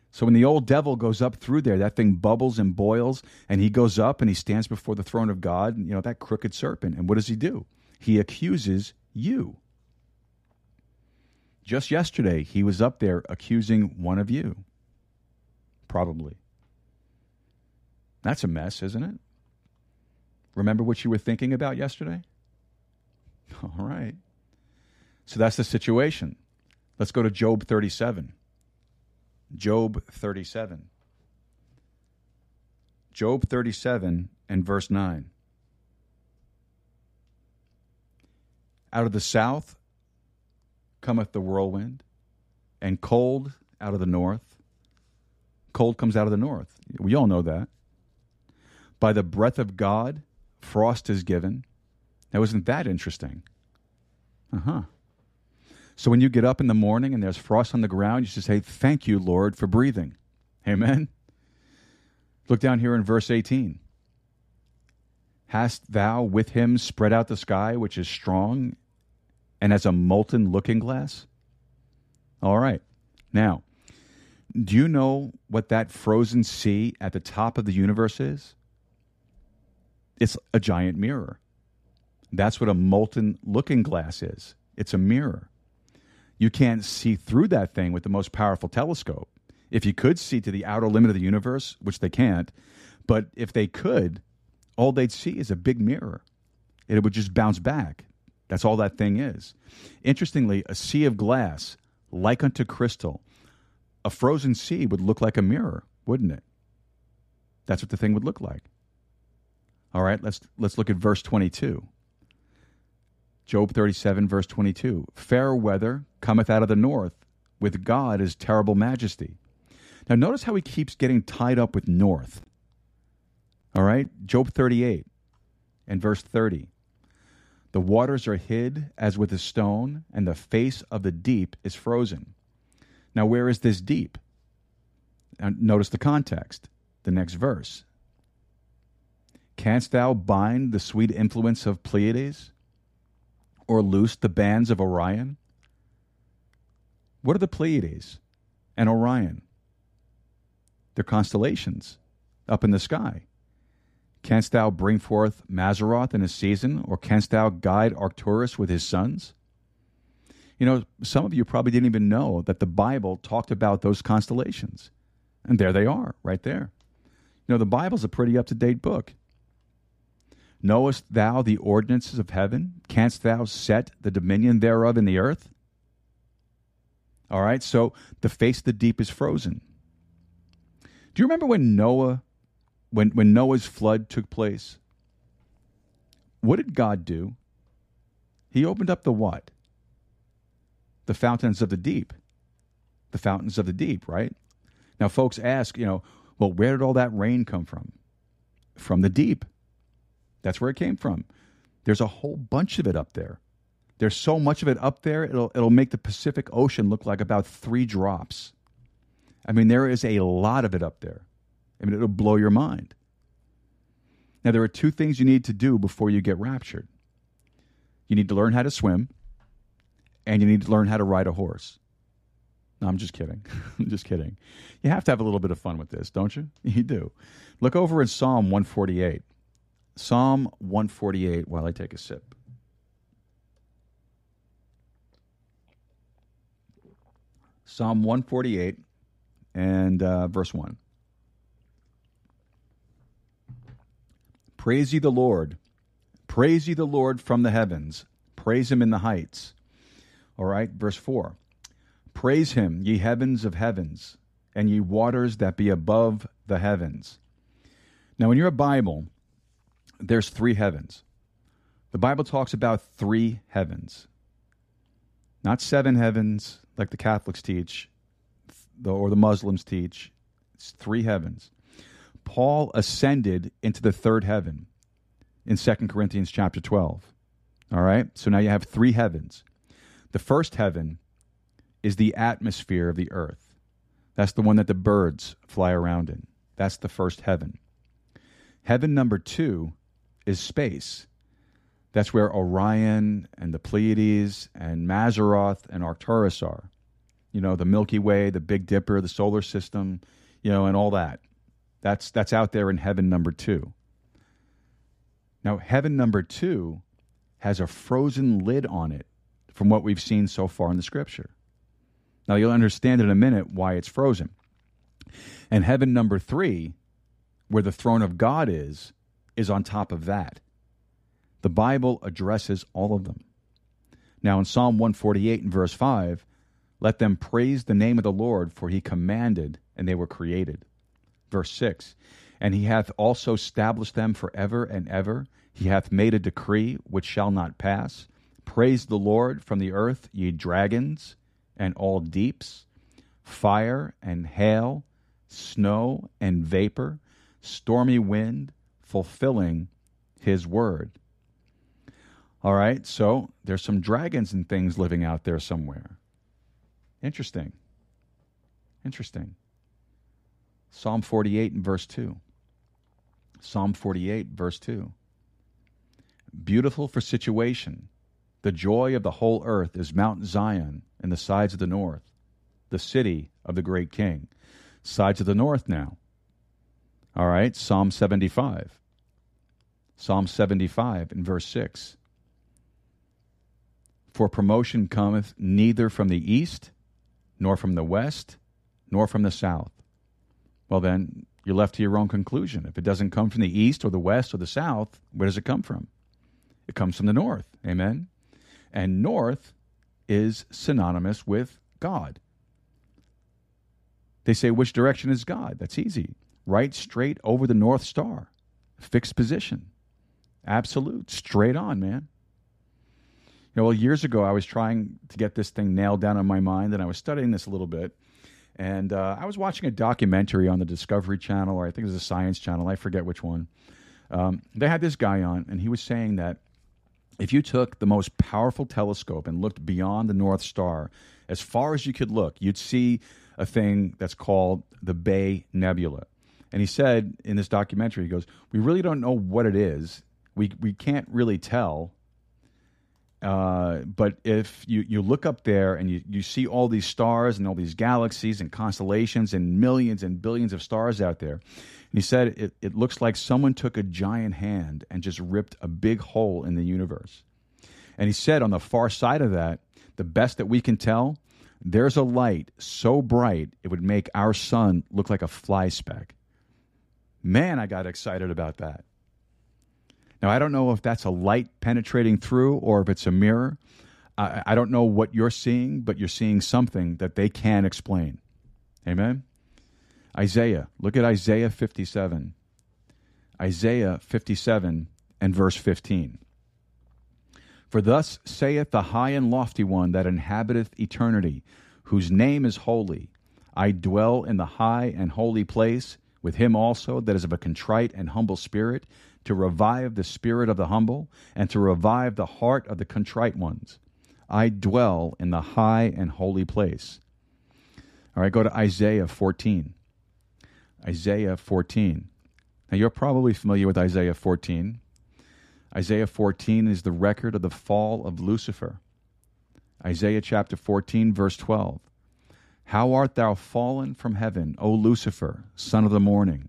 So when the old devil goes up through there, that thing bubbles and boils, and he goes up and he stands before the throne of God, and, that crooked serpent. And what does he do? He accuses you. Just yesterday, he was up there accusing one of you. Probably. That's a mess, isn't it? Remember what you were thinking about yesterday? All right. So that's the situation. Let's go to Job 37. Job 37. Job 37 and verse 9. Out of the south cometh the whirlwind, and cold out of the north. Cold comes out of the north. We all know that. By the breath of God, Frost is given. Now, isn't that interesting? Uh-huh. So when you get up in the morning and there's frost on the ground, you should say, thank you, Lord, for breathing. Amen? Look down here in verse 18. Hast thou with him spread out the sky, which is strong, and as a molten looking glass? All right. Now, do you know what that frozen sea at the top of the universe is? It's a giant mirror. That's what a molten looking glass is. It's a mirror. You can't see through that thing with the most powerful telescope. If you could see to the outer limit of the universe, which they can't, but if they could, all they'd see is a big mirror. It would just bounce back. That's all that thing is. Interestingly, a sea of glass, like unto crystal, a frozen sea would look like a mirror, wouldn't it? That's what the thing would look like. All right, let's look at verse 22. Job 37, verse 22. Fair weather cometh out of the north, with God is terrible majesty. Now notice how he keeps getting tied up with north. All right, Job 38 and verse 30. The waters are hid as with a stone, and the face of the deep is frozen. Now, where is this deep? Notice the context, the next verse. Canst thou bind the sweet influence of Pleiades, or loose the bands of Orion? What are the Pleiades and Orion? They're constellations up in the sky. Canst thou bring forth Mazzaroth in his season, or canst thou guide Arcturus with his sons? You know, some of you probably didn't even know that the Bible talked about those constellations. And there they are, right there. You know, the Bible's a pretty up-to-date book. Knowest thou the ordinances of heaven? Canst thou set the dominion thereof in the earth? All right, so the face of the deep is frozen. Do you remember when Noah's flood took place? What did God do? He opened up the what? The fountains of the deep. The fountains of the deep, right? Now, folks ask, you know, well, where did all that rain come from? From the deep. That's where it came from. There's a whole bunch of it up there. There's so much of it up there, it'll make the Pacific Ocean look like about 3 drops. I mean, there is a lot of it up there. I mean, it'll blow your mind. Now, there are 2 things you need to do before you get raptured. You need to learn how to swim, and you need to learn how to ride a horse. No, I'm just kidding. I'm just kidding. You have to have a little bit of fun with this, don't you? You do. Look over in Psalm 148. Psalm 148, while I take a sip. Psalm 148 and verse 1. Praise ye the Lord. Praise ye the Lord from the heavens. Praise him in the heights. All right, verse 4. Praise him, ye heavens of heavens, and ye waters that be above the heavens. Now, in your Bible, there's 3 heavens. The Bible talks about 3 heavens. Not 7 heavens like the Catholics teach or the Muslims teach. It's 3 heavens. Paul ascended into the 3rd heaven in 2 Corinthians chapter 12. All right? So now you have 3 heavens. The 1st heaven is the atmosphere of the earth. That's the one that the birds fly around in. That's the 1st heaven. Heaven number 2 is space. That's where Orion and the Pleiades and Mazzaroth and Arcturus are. You know, the Milky Way, the Big Dipper, the solar system, you know, and all that. That's out there in heaven number 2. Now, heaven number 2 has a frozen lid on it from what we've seen so far in the Scripture. Now, you'll understand in a minute why it's frozen. And heaven number 3, where the throne of God is on top of that. The Bible addresses all of them. Now, in Psalm 148 and verse 5, let them praise the name of the Lord, for he commanded, and they were created. Verse 6, and he hath also established them forever and ever. He hath made a decree which shall not pass. Praise the Lord from the earth, ye dragons, and all deeps, fire and hail, snow and vapor, stormy wind, fulfilling his word. All right, so there's some dragons and things living out there somewhere. Interesting. Interesting. Psalm 48 and verse 2. Psalm 48, verse 2. Beautiful for situation. The joy of the whole earth is Mount Zion and the sides of the north, the city of the great king. Sides of the north now. All right, Psalm 75. Psalm 75 and verse 6. For promotion cometh neither from the east, nor from the west, nor from the south. Well then, you're left to your own conclusion. If it doesn't come from the east or the west or the south, where does it come from? It comes from the north. Amen? And north is synonymous with God. They say, which direction is God? That's easy. Right straight over the North Star. Fixed position. Absolute. Straight on, man. You know, well, years ago, I was trying to get this thing nailed down in my mind, and I was studying this a little bit. And I was watching a documentary on the Discovery Channel, or I think it was the Science Channel. I forget which one. They had this guy on, and he was saying that if you took the most powerful telescope and looked beyond the North Star, as far as you could look, you'd see a thing that's called the Bay Nebula. And he said in this documentary, he goes, we really don't know what it is. We can't really tell. But if you look up there and you see all these stars and all these galaxies and constellations and millions and billions of stars out there, and he said it looks like someone took a giant hand and just ripped a big hole in the universe. And he said on the far side of that, the best that we can tell, there's a light so bright it would make our sun look like a fly speck. Man, I got excited about that. Now, I don't know if that's a light penetrating through or if it's a mirror. I don't know what you're seeing, but you're seeing something that they can't explain. Amen? Isaiah. Look at Isaiah 57. Isaiah 57 and verse 15. For thus saith the high and lofty one that inhabiteth eternity, whose name is holy. I dwell in the high and holy place with him also that is of a contrite and humble spirit, to revive the spirit of the humble, and to revive the heart of the contrite ones. I dwell in the high and holy place. All right, go to Isaiah 14. Isaiah 14. Now, you're probably familiar with Isaiah 14. Isaiah 14 is the record of the fall of Lucifer. Isaiah chapter 14, verse 12. How art thou fallen from heaven, O Lucifer, son of the morning?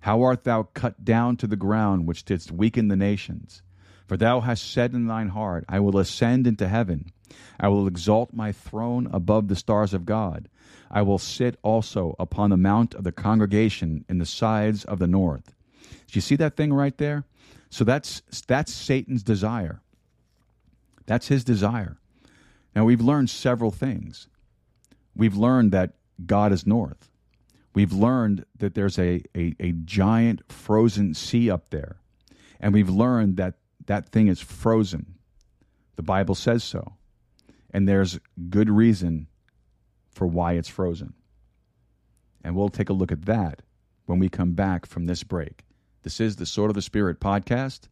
How art thou cut down to the ground, which didst weaken the nations? For thou hast said in thine heart, I will ascend into heaven. I will exalt my throne above the stars of God. I will sit also upon the mount of the congregation in the sides of the north. Do you see that thing right there? So that's Satan's desire. That's his desire. Now, we've learned several things. We've learned that God is north. We've learned that there's a giant frozen sea up there. And we've learned that that thing is frozen. The Bible says so. And there's good reason for why it's frozen. And we'll take a look at that when we come back from this break. This is the Sword of the Spirit podcast.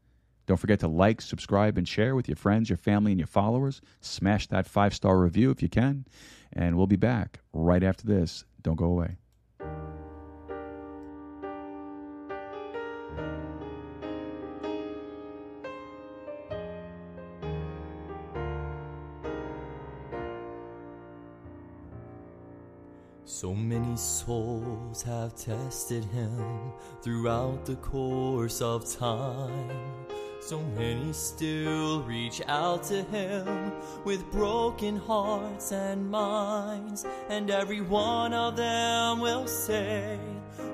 Don't forget to like, subscribe, and share with your friends, your family, and your followers. Smash that 5-star review if you can. And we'll be back right after this. Don't go away. So many souls have tested him throughout the course of time. So many still reach out to him with broken hearts and minds. And every one of them will say,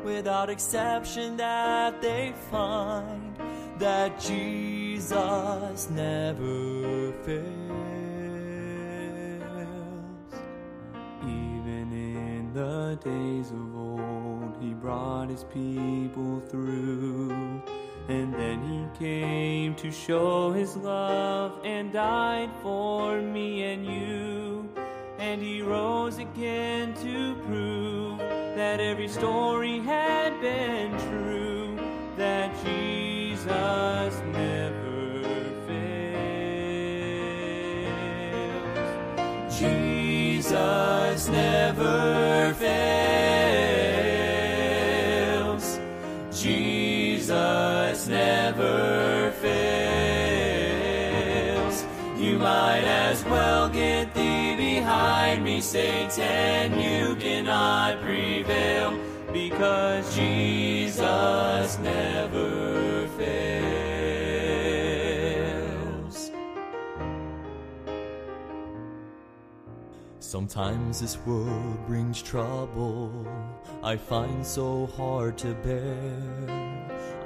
without exception, that they find that Jesus never fails. Even in the days of old, he brought his people through. And then he came to show his love and died for me and you. And he rose again to prove that every story had been true, that Jesus You might as well get thee behind me, Satan. You cannot prevail, because Jesus never fails. Sometimes this world brings trouble I find so hard to bear.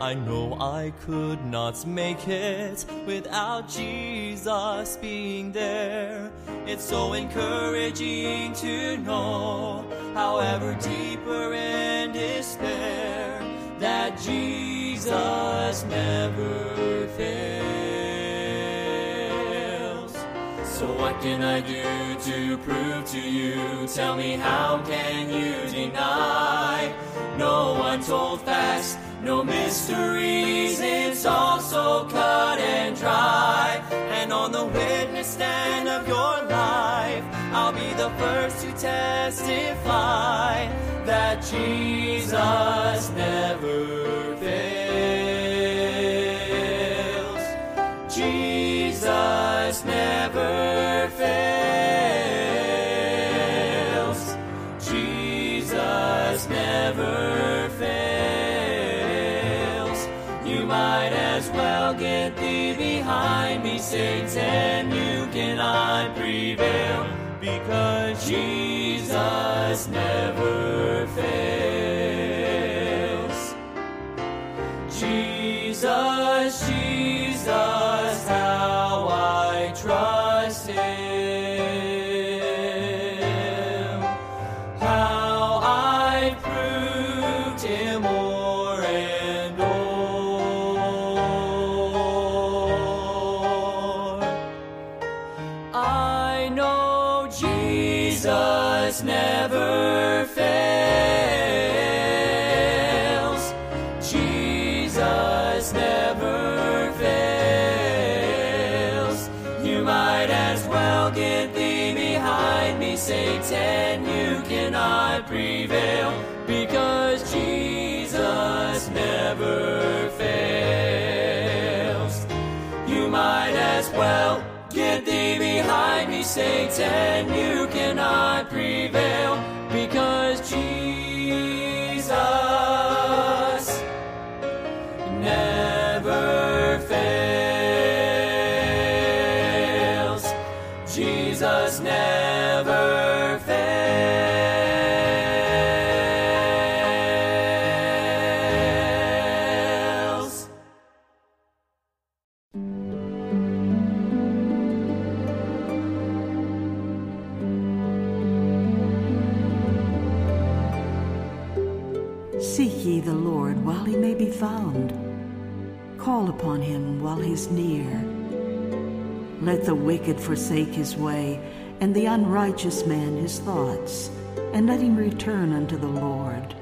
I know I could not make it without Jesus being there. It's so encouraging to know, however deeper in despair, that Jesus never fails. So what can I do to prove to you? Tell me, how can you deny? No untold facts, no mysteries, it's all so cut and dry. And on the witness stand of your life, I'll be the first to testify that Jesus never fails. Jesus never fails. Jesus never fails. Might as well get thee behind me, Satan. You cannot prevail, because Jesus never fails. Jesus, Jesus, how I trust him, how I proved him o'er and o'er. Jesus never fails. Jesus never fails. You might as well get thee behind me, Satan. You cannot prevail, because Jesus never fails. You might as well get thee behind me, Satan. You cannot prevail, because Jesus never fails. Jesus never fails. Found. Call upon him while he's near. Let the wicked forsake his way, and the unrighteous man his thoughts, and let him return unto the Lord,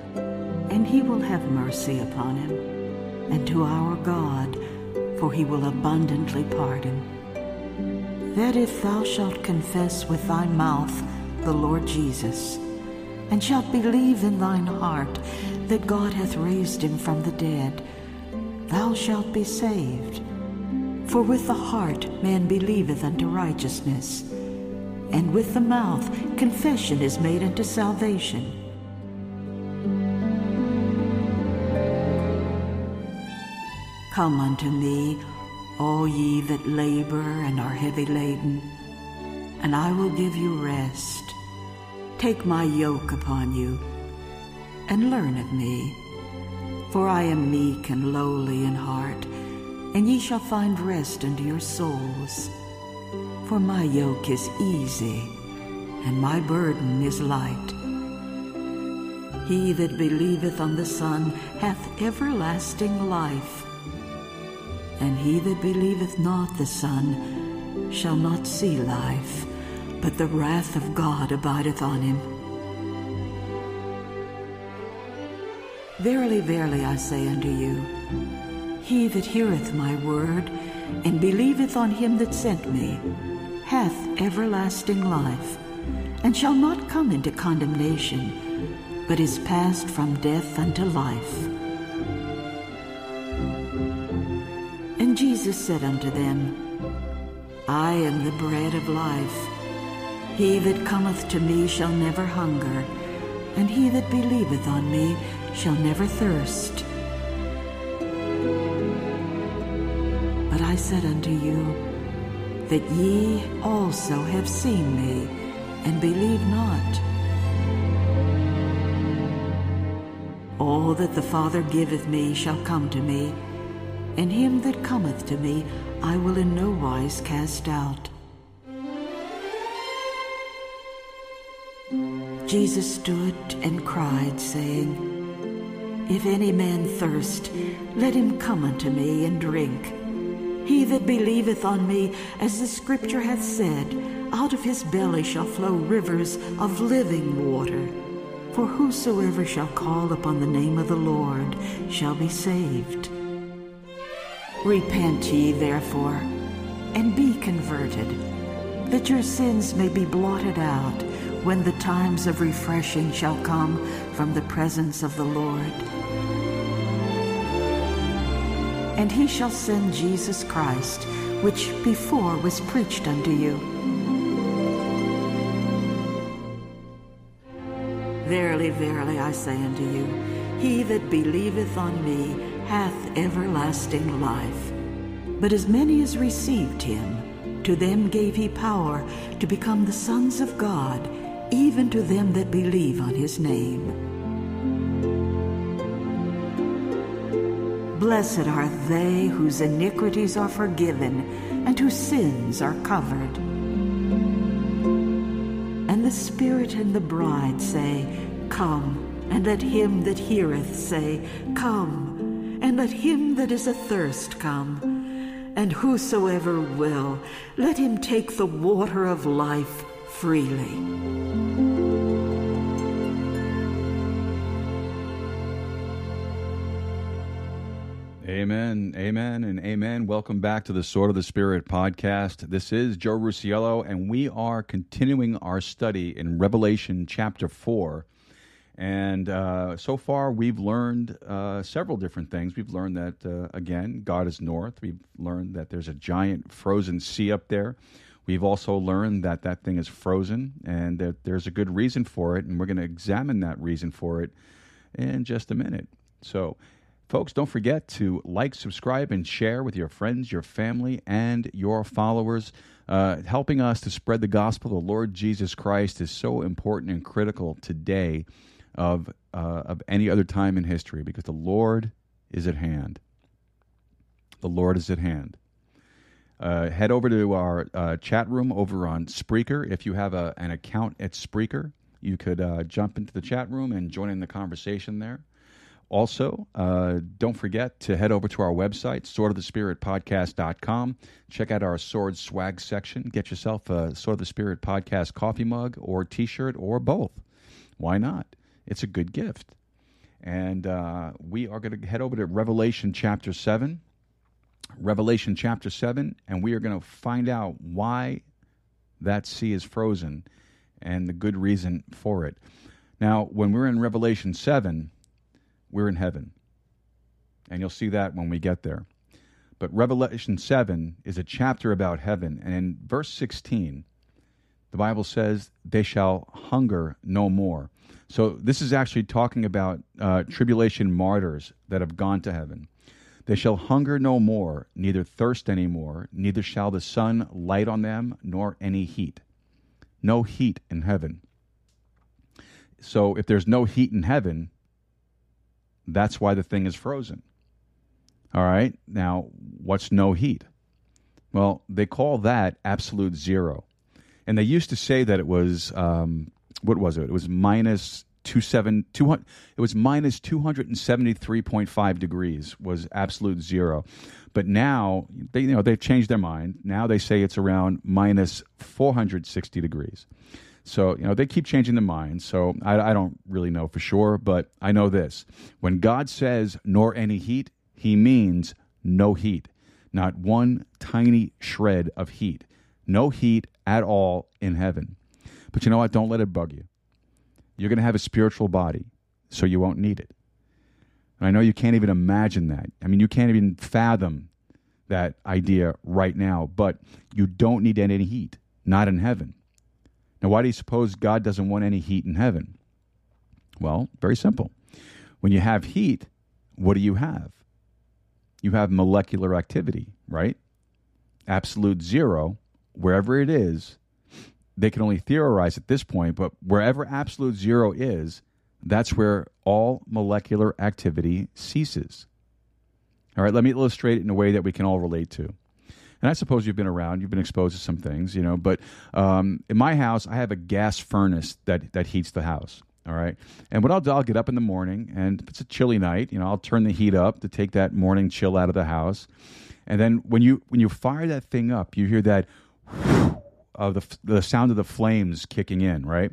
and he will have mercy upon him, and to our God, for he will abundantly pardon. That if thou shalt confess with thy mouth the Lord Jesus, and shalt believe in thine heart that God hath raised him from the dead, thou shalt be saved. For with the heart man believeth unto righteousness, and with the mouth confession is made unto salvation. Come unto me, all ye that labor and are heavy laden, and I will give you rest. Take my yoke upon you, and learn of me, for I am meek and lowly in heart, and ye shall find rest unto your souls. For my yoke is easy, and my burden is light. He that believeth on the Son hath everlasting life, and he that believeth not the Son shall not see life, but the wrath of God abideth on him. Verily, verily, I say unto you, he that heareth my word, and believeth on him that sent me, hath everlasting life, and shall not come into condemnation, but is passed from death unto life. And Jesus said unto them, I am the bread of life. He that cometh to me shall never hunger, and he that believeth on me shall never thirst. But I said unto you, that ye also have seen me, and believe not. All that the Father giveth me shall come to me, and him that cometh to me I will in no wise cast out. Jesus stood and cried, saying, If any man thirst, let him come unto me and drink. He that believeth on me, as the Scripture hath said, out of his belly shall flow rivers of living water. For whosoever shall call upon the name of the Lord shall be saved. Repent ye therefore, and be converted, that your sins may be blotted out, when the times of refreshing shall come from the presence of the Lord. And he shall send Jesus Christ, which before was preached unto you. Verily, verily, I say unto you, he that believeth on me hath everlasting life. But as many as received him, to them gave he power to become the sons of God, even to them that believe on his name. Blessed are they whose iniquities are forgiven, and whose sins are covered. And the Spirit and the bride say, Come. And let him that heareth say, Come. And let him that is athirst come. And whosoever will, let him take the water of life freely. Amen, amen, and amen. Welcome back to the Sword of the Spirit podcast. This is Joe Rusciello, and we are continuing our study in Revelation chapter 4. And so far, we've learned several different things. We've learned that, again, God is north. We've learned that there's a giant frozen sea up there. We've also learned that that thing is frozen and that there's a good reason for it, and we're going to examine that reason for it in just a minute. So, folks, don't forget to like, subscribe, and share with your friends, your family, and your followers. Helping us to spread the gospel of the Lord Jesus Christ is so important and critical today of any other time in history, because the Lord is at hand. The Lord is at hand. Head over to our chat room over on Spreaker. If you have an account at Spreaker, you could jump into the chat room and join in the conversation there. Also, don't forget to head over to our website, swordofthespiritpodcast.com. Check out our Sword Swag section. Get yourself a Sword of the Spirit Podcast coffee mug or T-shirt or both. Why not? It's a good gift. And we are going to head over to Revelation chapter 7. Revelation chapter 7, and we are going to find out why that sea is frozen and the good reason for it. Now, when we're in Revelation 7... we're in heaven, and you'll see that when we get there. But Revelation 7 is a chapter about heaven, and in verse 16, the Bible says, they shall hunger no more. So this is actually talking about tribulation martyrs that have gone to heaven. They shall hunger no more, neither thirst any more, neither shall the sun light on them, nor any heat. No heat in heaven. So if there's no heat in heaven, that's why the thing is frozen. All right, now, what's no heat? Well, they call that absolute zero. And they used to say that it was, what was it? It was minus 273.5 degrees was absolute zero. But now, they've changed their mind. Now they say it's around minus 460 degrees. So, they keep changing their minds, so I don't really know for sure, but I know this. When God says, nor any heat, he means no heat. Not one tiny shred of heat. No heat at all in heaven. But you know what? Don't let it bug you. You're going to have a spiritual body, so you won't need it. And I know you can't even imagine that. I mean, you can't even fathom that idea right now, but you don't need any heat, not in heaven. Now, why do you suppose God doesn't want any heat in heaven? Well, very simple. When you have heat, what do you have? You have molecular activity, right? Absolute zero, wherever it is, they can only theorize at this point, but wherever absolute zero is, that's where all molecular activity ceases. All right, let me illustrate it in a way that we can all relate to. And I suppose you've been around, you've been exposed to some things, you know, but in my house, I have a gas furnace that heats the house. All right. And what I'll do, I'll get up in the morning, and if it's a chilly night, you know, I'll turn the heat up to take that morning chill out of the house. And then when you fire that thing up, you hear that of the sound of the flames kicking in, right?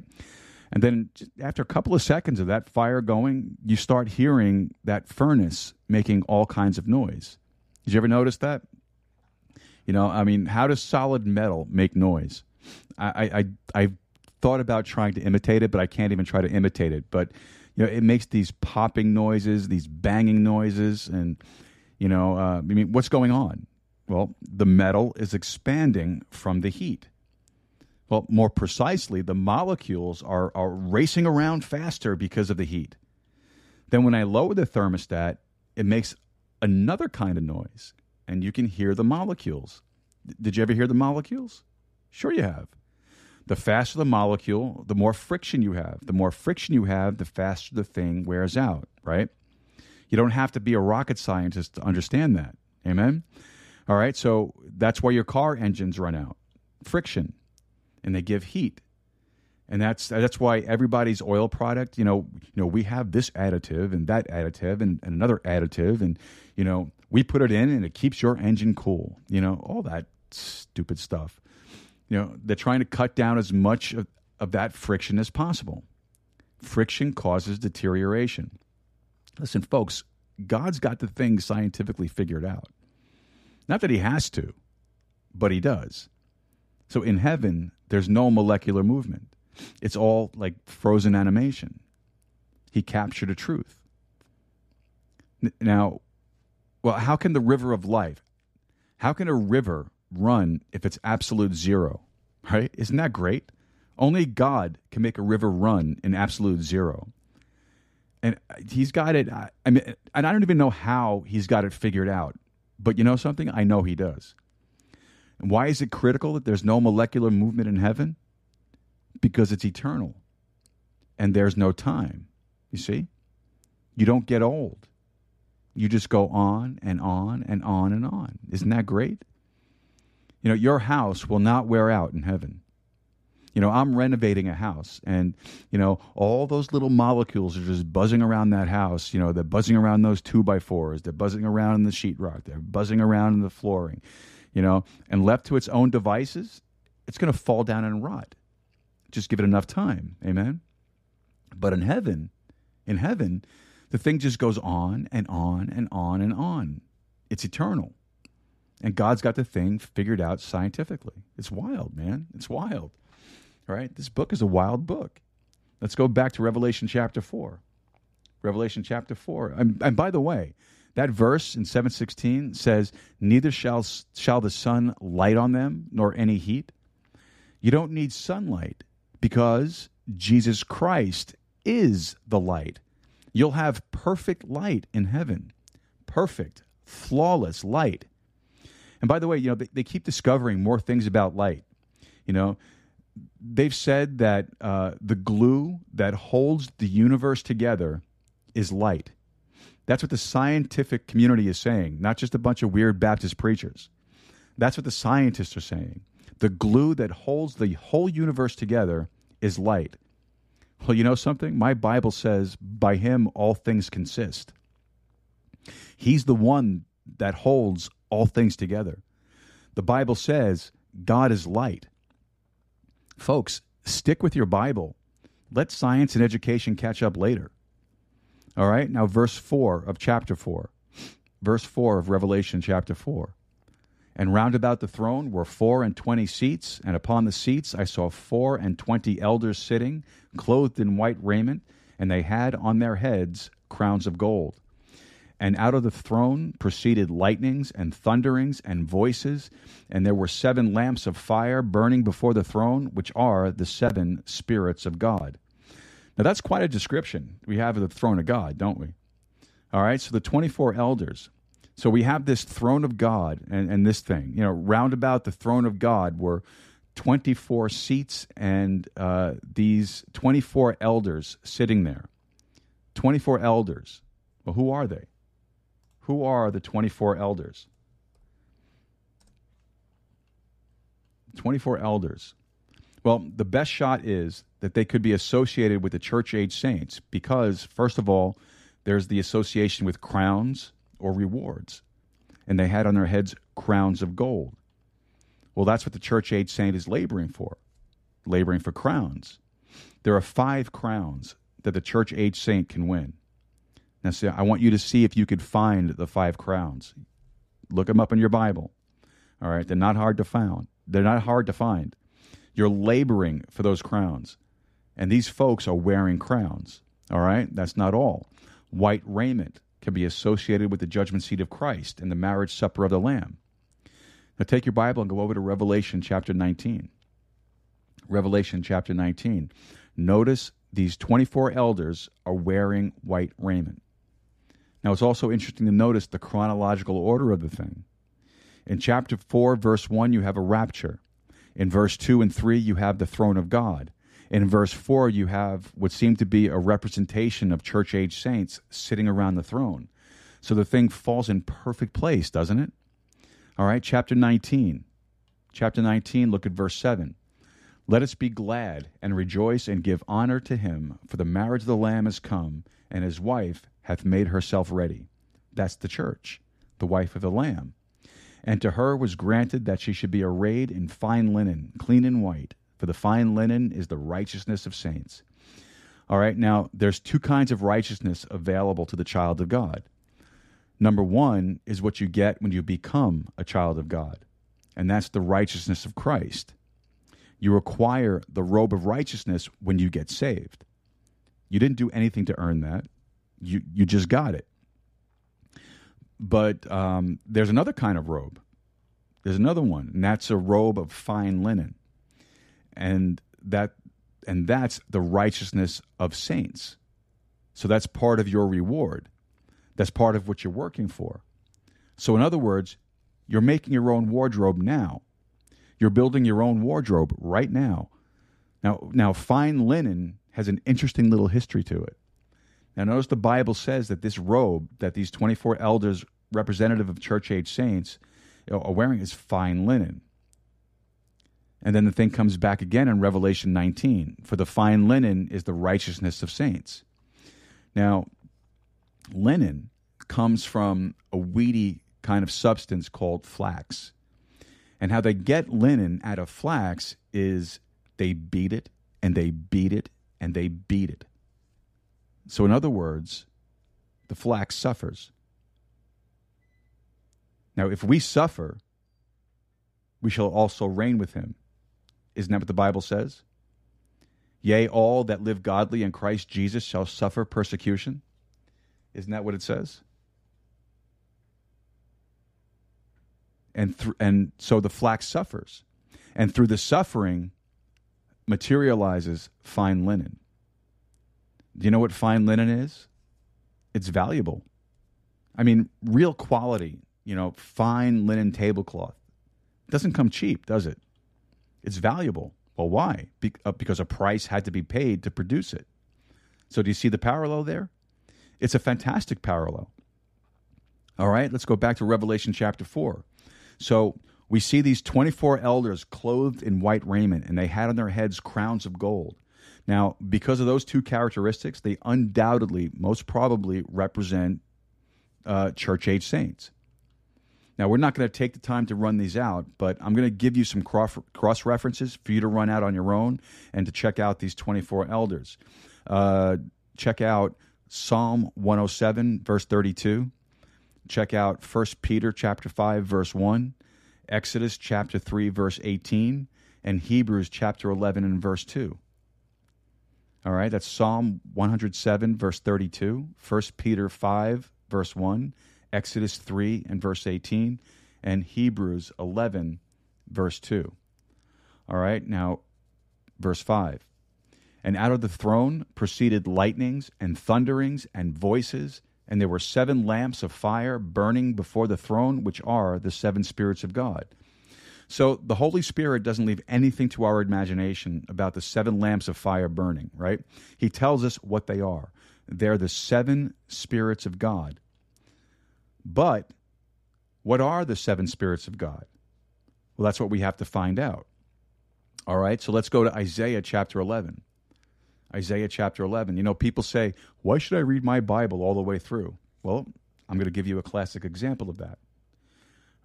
And then after a couple of seconds of that fire going, you start hearing that furnace making all kinds of noise. Did you ever notice that? You know, I mean, how does solid metal make noise? I've thought about trying to imitate it, but I can't even try to imitate it. But, you know, it makes these popping noises, these banging noises. And, you know, I mean, what's going on? Well, the metal is expanding from the heat. Well, more precisely, the molecules are racing around faster because of the heat. Then when I lower the thermostat, it makes another kind of noise, and you can hear the molecules. Did you ever hear the molecules? Sure you have. The faster the molecule, the more friction you have. The more friction you have, the faster the thing wears out, right? You don't have to be a rocket scientist to understand that. Amen? All right, so that's why your car engines run out. Friction. And they give heat. And that's why everybody's oil product, you know, we have this additive and that additive and another additive, and, you know, we put it in and it keeps your engine cool, you know, all that stupid stuff. You know, they're trying to cut down as much of that friction as possible. Friction causes deterioration. Listen, folks, God's got the thing scientifically figured out. Not that he has to, but he does. So in heaven, there's no molecular movement. It's all like frozen animation. He captured a truth. Now, well, how can the river of life, how can a river run if it's absolute zero, right? Isn't that great? Only God can make a river run in absolute zero. And he's got it, I mean, and I don't even know how he's got it figured out. But you know something? I know he does. And why is it critical that there's no molecular movement in heaven? Because it's eternal. And there's no time. You see? You don't get old. You just go on and on and on and on. Isn't that great? You know, your house will not wear out in heaven. You know, I'm renovating a house, and, you know, all those little molecules are just buzzing around that house. You know, they're buzzing around those 2x4s. They're buzzing around in the sheetrock. They're buzzing around in the flooring. You know, and left to its own devices, it's going to fall down and rot. Just give it enough time. Amen. But in heaven, the thing just goes on and on and on and on. It's eternal. And God's got the thing figured out scientifically. It's wild, man. It's wild. All right. This book is a wild book. Let's go back to Revelation chapter 4. Revelation chapter 4. And by the way, that verse in 7:16 says, neither shall the sun light on them, nor any heat. You don't need sunlight because Jesus Christ is the light. You'll have perfect light in heaven. Perfect, flawless light. And by the way, you know, they keep discovering more things about light. You know, they've said that the glue that holds the universe together is light. That's what the scientific community is saying, not just a bunch of weird Baptist preachers. That's what the scientists are saying. The glue that holds the whole universe together is light. Well, you know something? My Bible says, by him all things consist. He's the one that holds all things together. The Bible says God is light. Folks, stick with your Bible. Let science and education catch up later. All right, now verse 4 of chapter 4, verse 4 of Revelation chapter 4. And round about the throne were 24 seats, and upon the seats I saw 24 elders sitting, clothed in white raiment, and they had on their heads crowns of gold. And out of the throne proceeded lightnings and thunderings and voices, and there were 7 lamps of fire burning before the throne, which are the 7 spirits of God. Now, that's quite a description we have of the throne of God, don't we? All right, so the 24 elders. So we have this throne of God and this thing. You know, round about the throne of God were 24 seats and these 24 elders sitting there. 24 elders. Well, who are they? Who are the 24 elders? 24 elders. Well, the best shot is that they could be associated with the church-age saints because, first of all, there's the association with crowns or rewards, and they had on their heads crowns of gold. Well, that's what the church-age saint is laboring for crowns. There are 5 crowns that the church-age saint can win. Now, see, I want you to see if you could find the 5 crowns. Look them up in your Bible. All right, they're not hard to find. They're not hard to find. You're laboring for those crowns, and these folks are wearing crowns. All right, that's not all. White raiment can be associated with the judgment seat of Christ and the marriage supper of the Lamb. Now take your Bible and go over to Revelation chapter 19. Revelation chapter 19. Notice these 24 elders are wearing white raiment. Now it's also interesting to notice the chronological order of the thing. In chapter 4, verse 1, you have a rapture. In verse 2 and 3, you have the throne of God. In verse 4, you have what seemed to be a representation of church-age saints sitting around the throne. So the thing falls in perfect place, doesn't it? All right, chapter 19. Chapter 19, look at verse 7. Let us be glad and rejoice and give honor to him, for the marriage of the Lamb is come, and his wife hath made herself ready. That's the church, the wife of the Lamb. And to her was granted that she should be arrayed in fine linen, clean and white, for the fine linen is the righteousness of saints. All right, now, there's 2 kinds of righteousness available to the child of God. Number 1 is what you get when you become a child of God, and that's the righteousness of Christ. You acquire the robe of righteousness when you get saved. You didn't do anything to earn that. You just got it. But there's another kind of robe. There's another one, and that's a robe of fine linen. And that's the righteousness of saints. So that's part of your reward. That's part of what you're working for. So in other words, you're making your own wardrobe now. You're building your own wardrobe right now. Now fine linen has an interesting little history to it. Now notice the Bible says that this robe that these 24 elders, representative of church-age saints, are wearing is fine linen. And then the thing comes back again in Revelation 19. For the fine linen is the righteousness of saints. Now, linen comes from a weedy kind of substance called flax. And how they get linen out of flax is they beat it, and they beat it, and they beat it. So in other words, the flax suffers. Now, if we suffer, we shall also reign with him. Isn't that what the Bible says? Yea, all that live godly in Christ Jesus shall suffer persecution. Isn't that what it says? And so the flax suffers. And through the suffering materializes fine linen. Do you know what fine linen is? It's valuable. I mean, real quality, fine linen tablecloth. It doesn't come cheap, does it? It's valuable. Well, why? Because a price had to be paid to produce it. So do you see the parallel there? It's a fantastic parallel. All right, let's go back to Revelation chapter 4. So we see these 24 elders clothed in white raiment, and they had on their heads crowns of gold. Now, because of those 2 characteristics, they undoubtedly, most probably, represent church-age saints. Now, we're not going to take the time to run these out, but I'm going to give you some cross-references for you to run out on your own and to check out these 24 elders. Check out Psalm 107, verse 32. Check out 1 Peter chapter 5, verse 1, Exodus chapter 3, verse 18, and Hebrews chapter 11 and verse 2. All right, that's Psalm 107, verse 32, 1 Peter 5, verse 1, Exodus 3 and verse 18, and Hebrews 11, verse 2. All right, now verse 5. And out of the throne proceeded lightnings and thunderings and voices, and there were 7 lamps of fire burning before the throne, which are the 7 spirits of God. So the Holy Spirit doesn't leave anything to our imagination about the 7 lamps of fire burning, right? He tells us what they are. They're the 7 spirits of God. But what are the 7 spirits of God? Well, that's what we have to find out. All right, so let's go to Isaiah chapter 11. Isaiah chapter 11. You know, people say, why should I read my Bible all the way through? Well, I'm going to give you a classic example of that.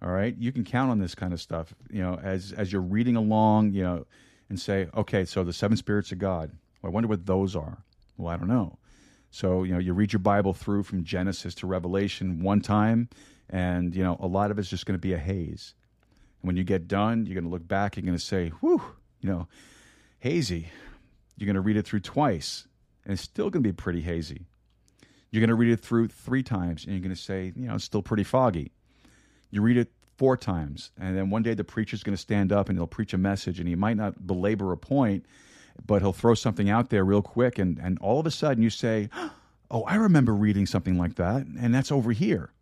All right, you can count on this kind of stuff, you know, as you're reading along, you know, and say, okay, so the 7 spirits of God, well, I wonder what those are. Well, I don't know. So, you know, you read your Bible through from Genesis to Revelation one time, and, you know, a lot of it's just going to be a haze. And when you get done, you're going to look back, you're going to say, whew, you know, hazy. You're going to read it through twice, and it's still going to be pretty hazy. You're going to read it through 3 times, and you're going to say, you know, it's still pretty foggy. You read it 4 times, and then one day the preacher's going to stand up and he'll preach a message, and he might not belabor a point, but he'll throw something out there real quick, and all of a sudden you say, oh, I remember reading something like that, and that's over here.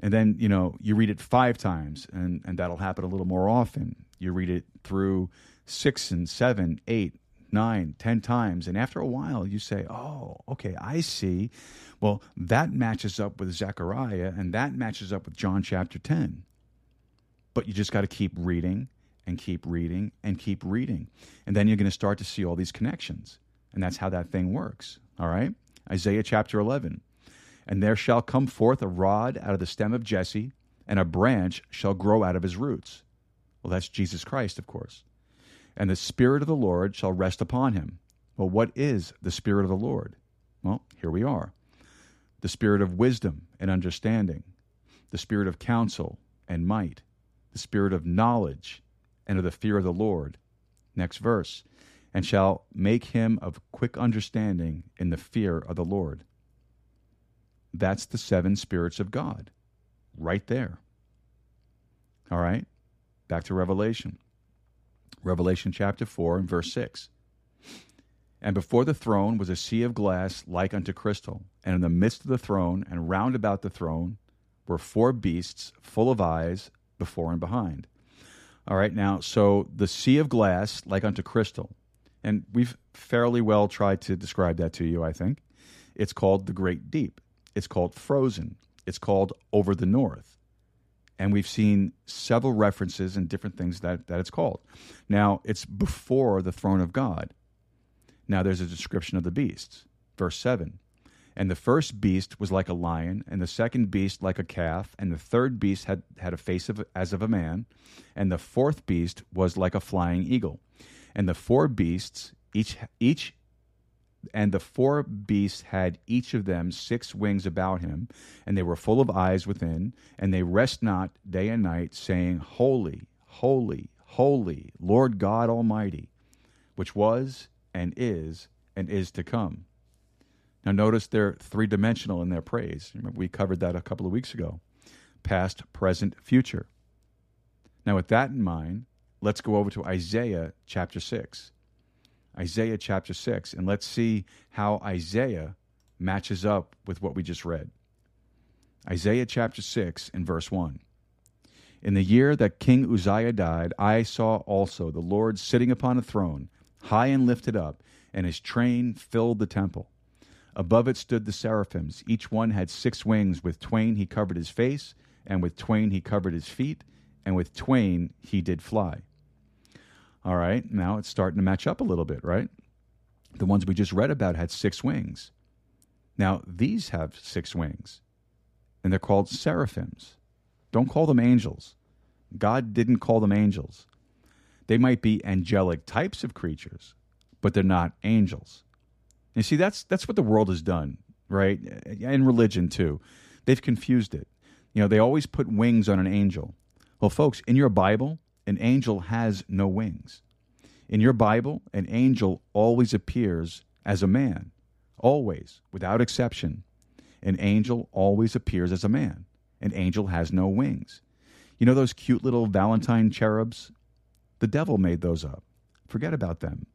And then, you know, you read it 5 times, and that'll happen a little more often. You read it through 6 and 7, 8, 9, 10 times, and after a while you say, oh, okay, I see. Well, that matches up with Zechariah, and that matches up with John chapter 10. But you just got to keep reading and keep reading and keep reading. And then you're going to start to see all these connections. And that's how that thing works, all right? Isaiah chapter 11. And there shall come forth a rod out of the stem of Jesse, and a branch shall grow out of his roots. Well, that's Jesus Christ, of course. And the Spirit of the Lord shall rest upon him. Well, what is the Spirit of the Lord? Well, here we are. The Spirit of wisdom and understanding, the Spirit of counsel and might, the Spirit of knowledge and of the fear of the Lord. Next verse. And shall make him of quick understanding in the fear of the Lord. That's the 7 spirits of God, right there. All right, back to Revelation. Revelation chapter 4 and verse 6. And before the throne was a sea of glass like unto crystal, and in the midst of the throne and round about the throne were 4 beasts full of eyes before and behind. All right, now, so the sea of glass like unto crystal, and we've fairly well tried to describe that to you, I think. It's called the Great Deep. It's called Frozen. It's called Over the North. And we've seen several references and different things that it's called. Now, it's before the throne of God. Now, there's a description of the beasts. Verse 7, and the first beast was like a lion, and the second beast like a calf, and the third beast had a face as of a man, and the fourth beast was like a flying eagle. And the 4 beasts, and the 4 beasts had each of them 6 wings about him, and they were full of eyes within, and they rest not day and night, saying, Holy, holy, holy, Lord God Almighty, which was and is to come. Now notice they're 3-dimensional in their praise. Remember, we covered that a couple of weeks ago. Past, present, future. Now with that in mind, let's go over to Isaiah chapter 6. Isaiah chapter 6, and let's see how Isaiah matches up with what we just read. Isaiah chapter 6 and verse 1. In the year that King Uzziah died, I saw also the Lord sitting upon a throne, high and lifted up, and his train filled the temple. Above it stood the seraphims. Each one had 6 wings. With 2 he covered his face, and with 2 he covered his feet, and with 2 he did fly. All right, now it's starting to match up a little bit, right? The ones we just read about had 6 wings. Now, these have 6 wings, and they're called seraphims. Don't call them angels. God didn't call them angels. They might be angelic types of creatures, but they're not angels. You see, that's what the world has done, right? And religion, too. They've confused it. You know, they always put wings on an angel. Well, folks, in your Bible, an angel has no wings. In your Bible, an angel always appears as a man, always, without exception. An angel always appears as a man. An angel has no wings. You know those cute little Valentine cherubs? The devil made those up. Forget about them.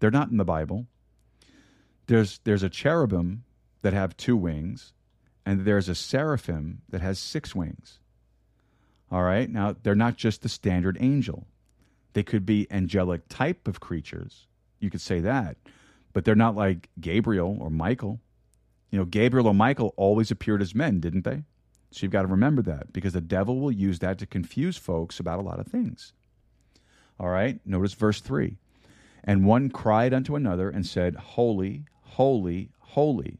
They're not in the Bible. There's a cherubim that have 2 wings, and there's a seraphim that has 6 wings. All right? Now, they're not just the standard angel. They could be angelic type of creatures. You could say that. But they're not like Gabriel or Michael. You know, Gabriel or Michael always appeared as men, didn't they? So you've got to remember that, because the devil will use that to confuse folks about a lot of things. All right? Notice verse 3. And one cried unto another and said, Holy, holy, holy.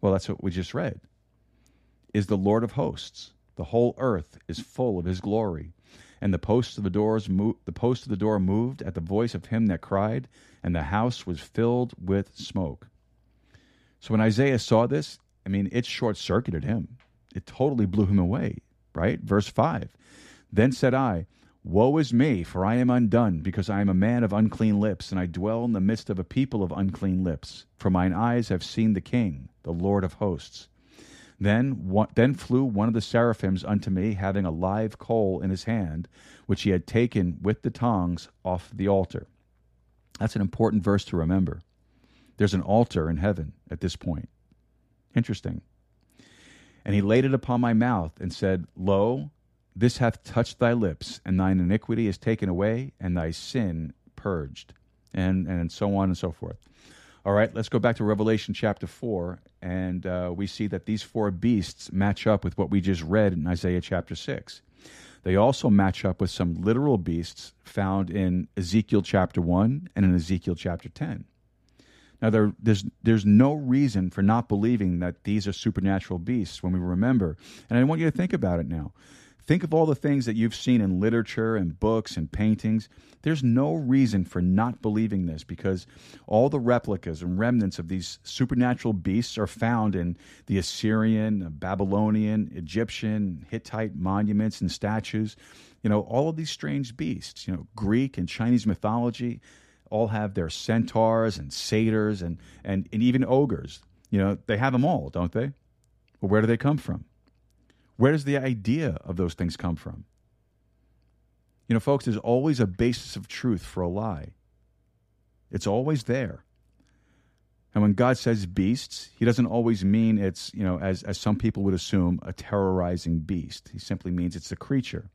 Well, that's what we just read. Is the Lord of hosts. The whole earth is full of his glory. And the post of the door moved at the voice of him that cried, and the house was filled with smoke. So when Isaiah saw this, I mean, it short-circuited him. It totally blew him away, right? Verse 5, Then said I, Woe is me, for I am undone, because I am a man of unclean lips, and I dwell in the midst of a people of unclean lips. For mine eyes have seen the King, the Lord of hosts. Then flew one of the seraphims unto me, having a live coal in his hand, which he had taken with the tongs off the altar. That's an important verse to remember. There's an altar in heaven at this point. Interesting. And he laid it upon my mouth and said, Lo, this hath touched thy lips, and thine iniquity is taken away, and thy sin purged. And so on and so forth. All right, let's go back to Revelation chapter 4, and we see that these 4 beasts match up with what we just read in Isaiah chapter 6. They also match up with some literal beasts found in Ezekiel chapter 1 and in Ezekiel chapter 10. Now, there's no reason for not believing that these are supernatural beasts when we remember. And I want you to think about it now. Think of all the things that you've seen in literature and books and paintings. There's no reason for not believing this, because all the replicas and remnants of these supernatural beasts are found in the Assyrian, Babylonian, Egyptian, Hittite monuments and statues. You know, all of these strange beasts, you know, Greek and Chinese mythology all have their centaurs and satyrs and even ogres. You know, they have them all, don't they? Well, where do they come from? Where does the idea of those things come from? You know, folks, there's always a basis of truth for a lie. It's always there. And when God says beasts, he doesn't always mean it's, you know, as some people would assume, a terrorizing beast. He simply means it's a creature.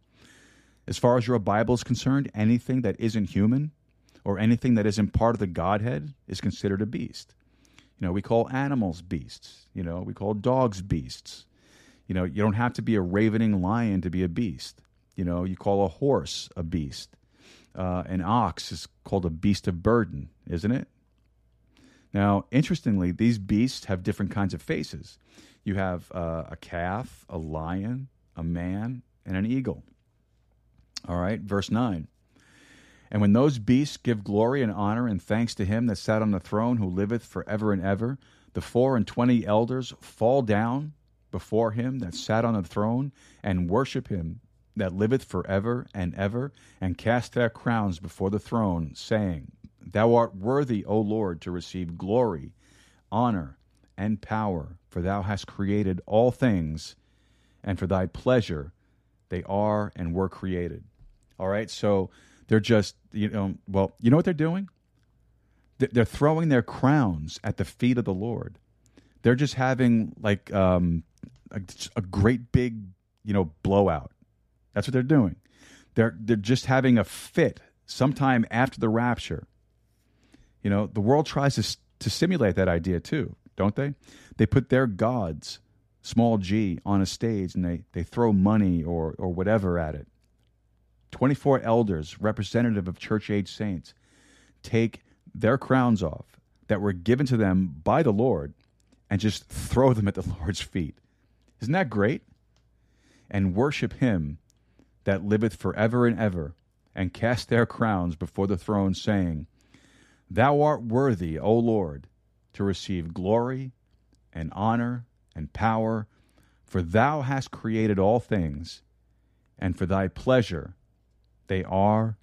As far as your Bible is concerned, anything that isn't human or anything that isn't part of the Godhead is considered a beast. You know, we call animals beasts. You know, we call dogs beasts. You know, you don't have to be a ravening lion to be a beast. You know, you call a horse a beast. An ox is called a beast of burden, isn't it? Now, interestingly, these beasts have different kinds of faces. You have a calf, a lion, a man, and an eagle. All right, verse 9. And when those beasts give glory and honor and thanks to him that sat on the throne, who liveth forever and ever, the 24 elders fall down before him that sat on the throne, and worship him that liveth forever and ever, and cast their crowns before the throne, saying, Thou art worthy, O Lord, to receive glory, honor, and power, for thou hast created all things, and for thy pleasure they are and were created. All right, so they're just, you know, well, you know what they're doing? They're throwing their crowns at the feet of the Lord. They're just having like a great big, you know, blowout. That's what they're doing. They're just having a fit sometime after the rapture. You know, the world tries to simulate that idea too, don't they? They put their gods, small g, on a stage, and they throw money or whatever at it. 24 elders, representative of church-age saints, take their crowns off that were given to them by the Lord and just throw them at the Lord's feet. Isn't that great? And worship him that liveth forever and ever, and cast their crowns before the throne, saying, Thou art worthy, O Lord, to receive glory and honor and power, for thou hast created all things, and for thy pleasure they are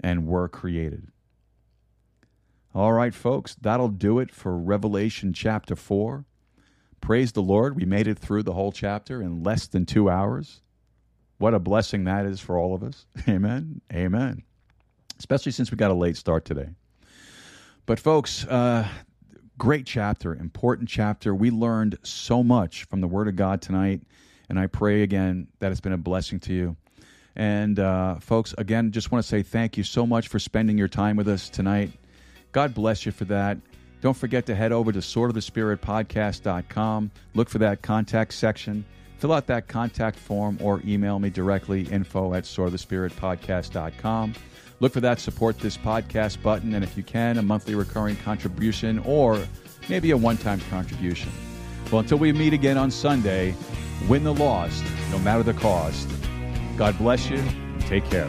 and were created. All right, folks, that'll do it for Revelation chapter 4. Praise the Lord, we made it through the whole chapter in less than 2 hours. What a blessing that is for all of us. Amen. Amen. Especially since we got a late start today. But folks, great chapter, important chapter. We learned so much from the Word of God tonight, and I pray again that it's been a blessing to you. And folks, again, just want to say thank you so much for spending your time with us tonight. God bless you for that. Don't forget to head over to swordofthespiritpodcast.com. Look for that contact section. Fill out that contact form or email me directly, info@swordofthespiritpodcast.com. Look for that Support This Podcast button, and if you can, a monthly recurring contribution or maybe a one-time contribution. Well, until we meet again on Sunday, win the lost, no matter the cost. God bless you, and take care.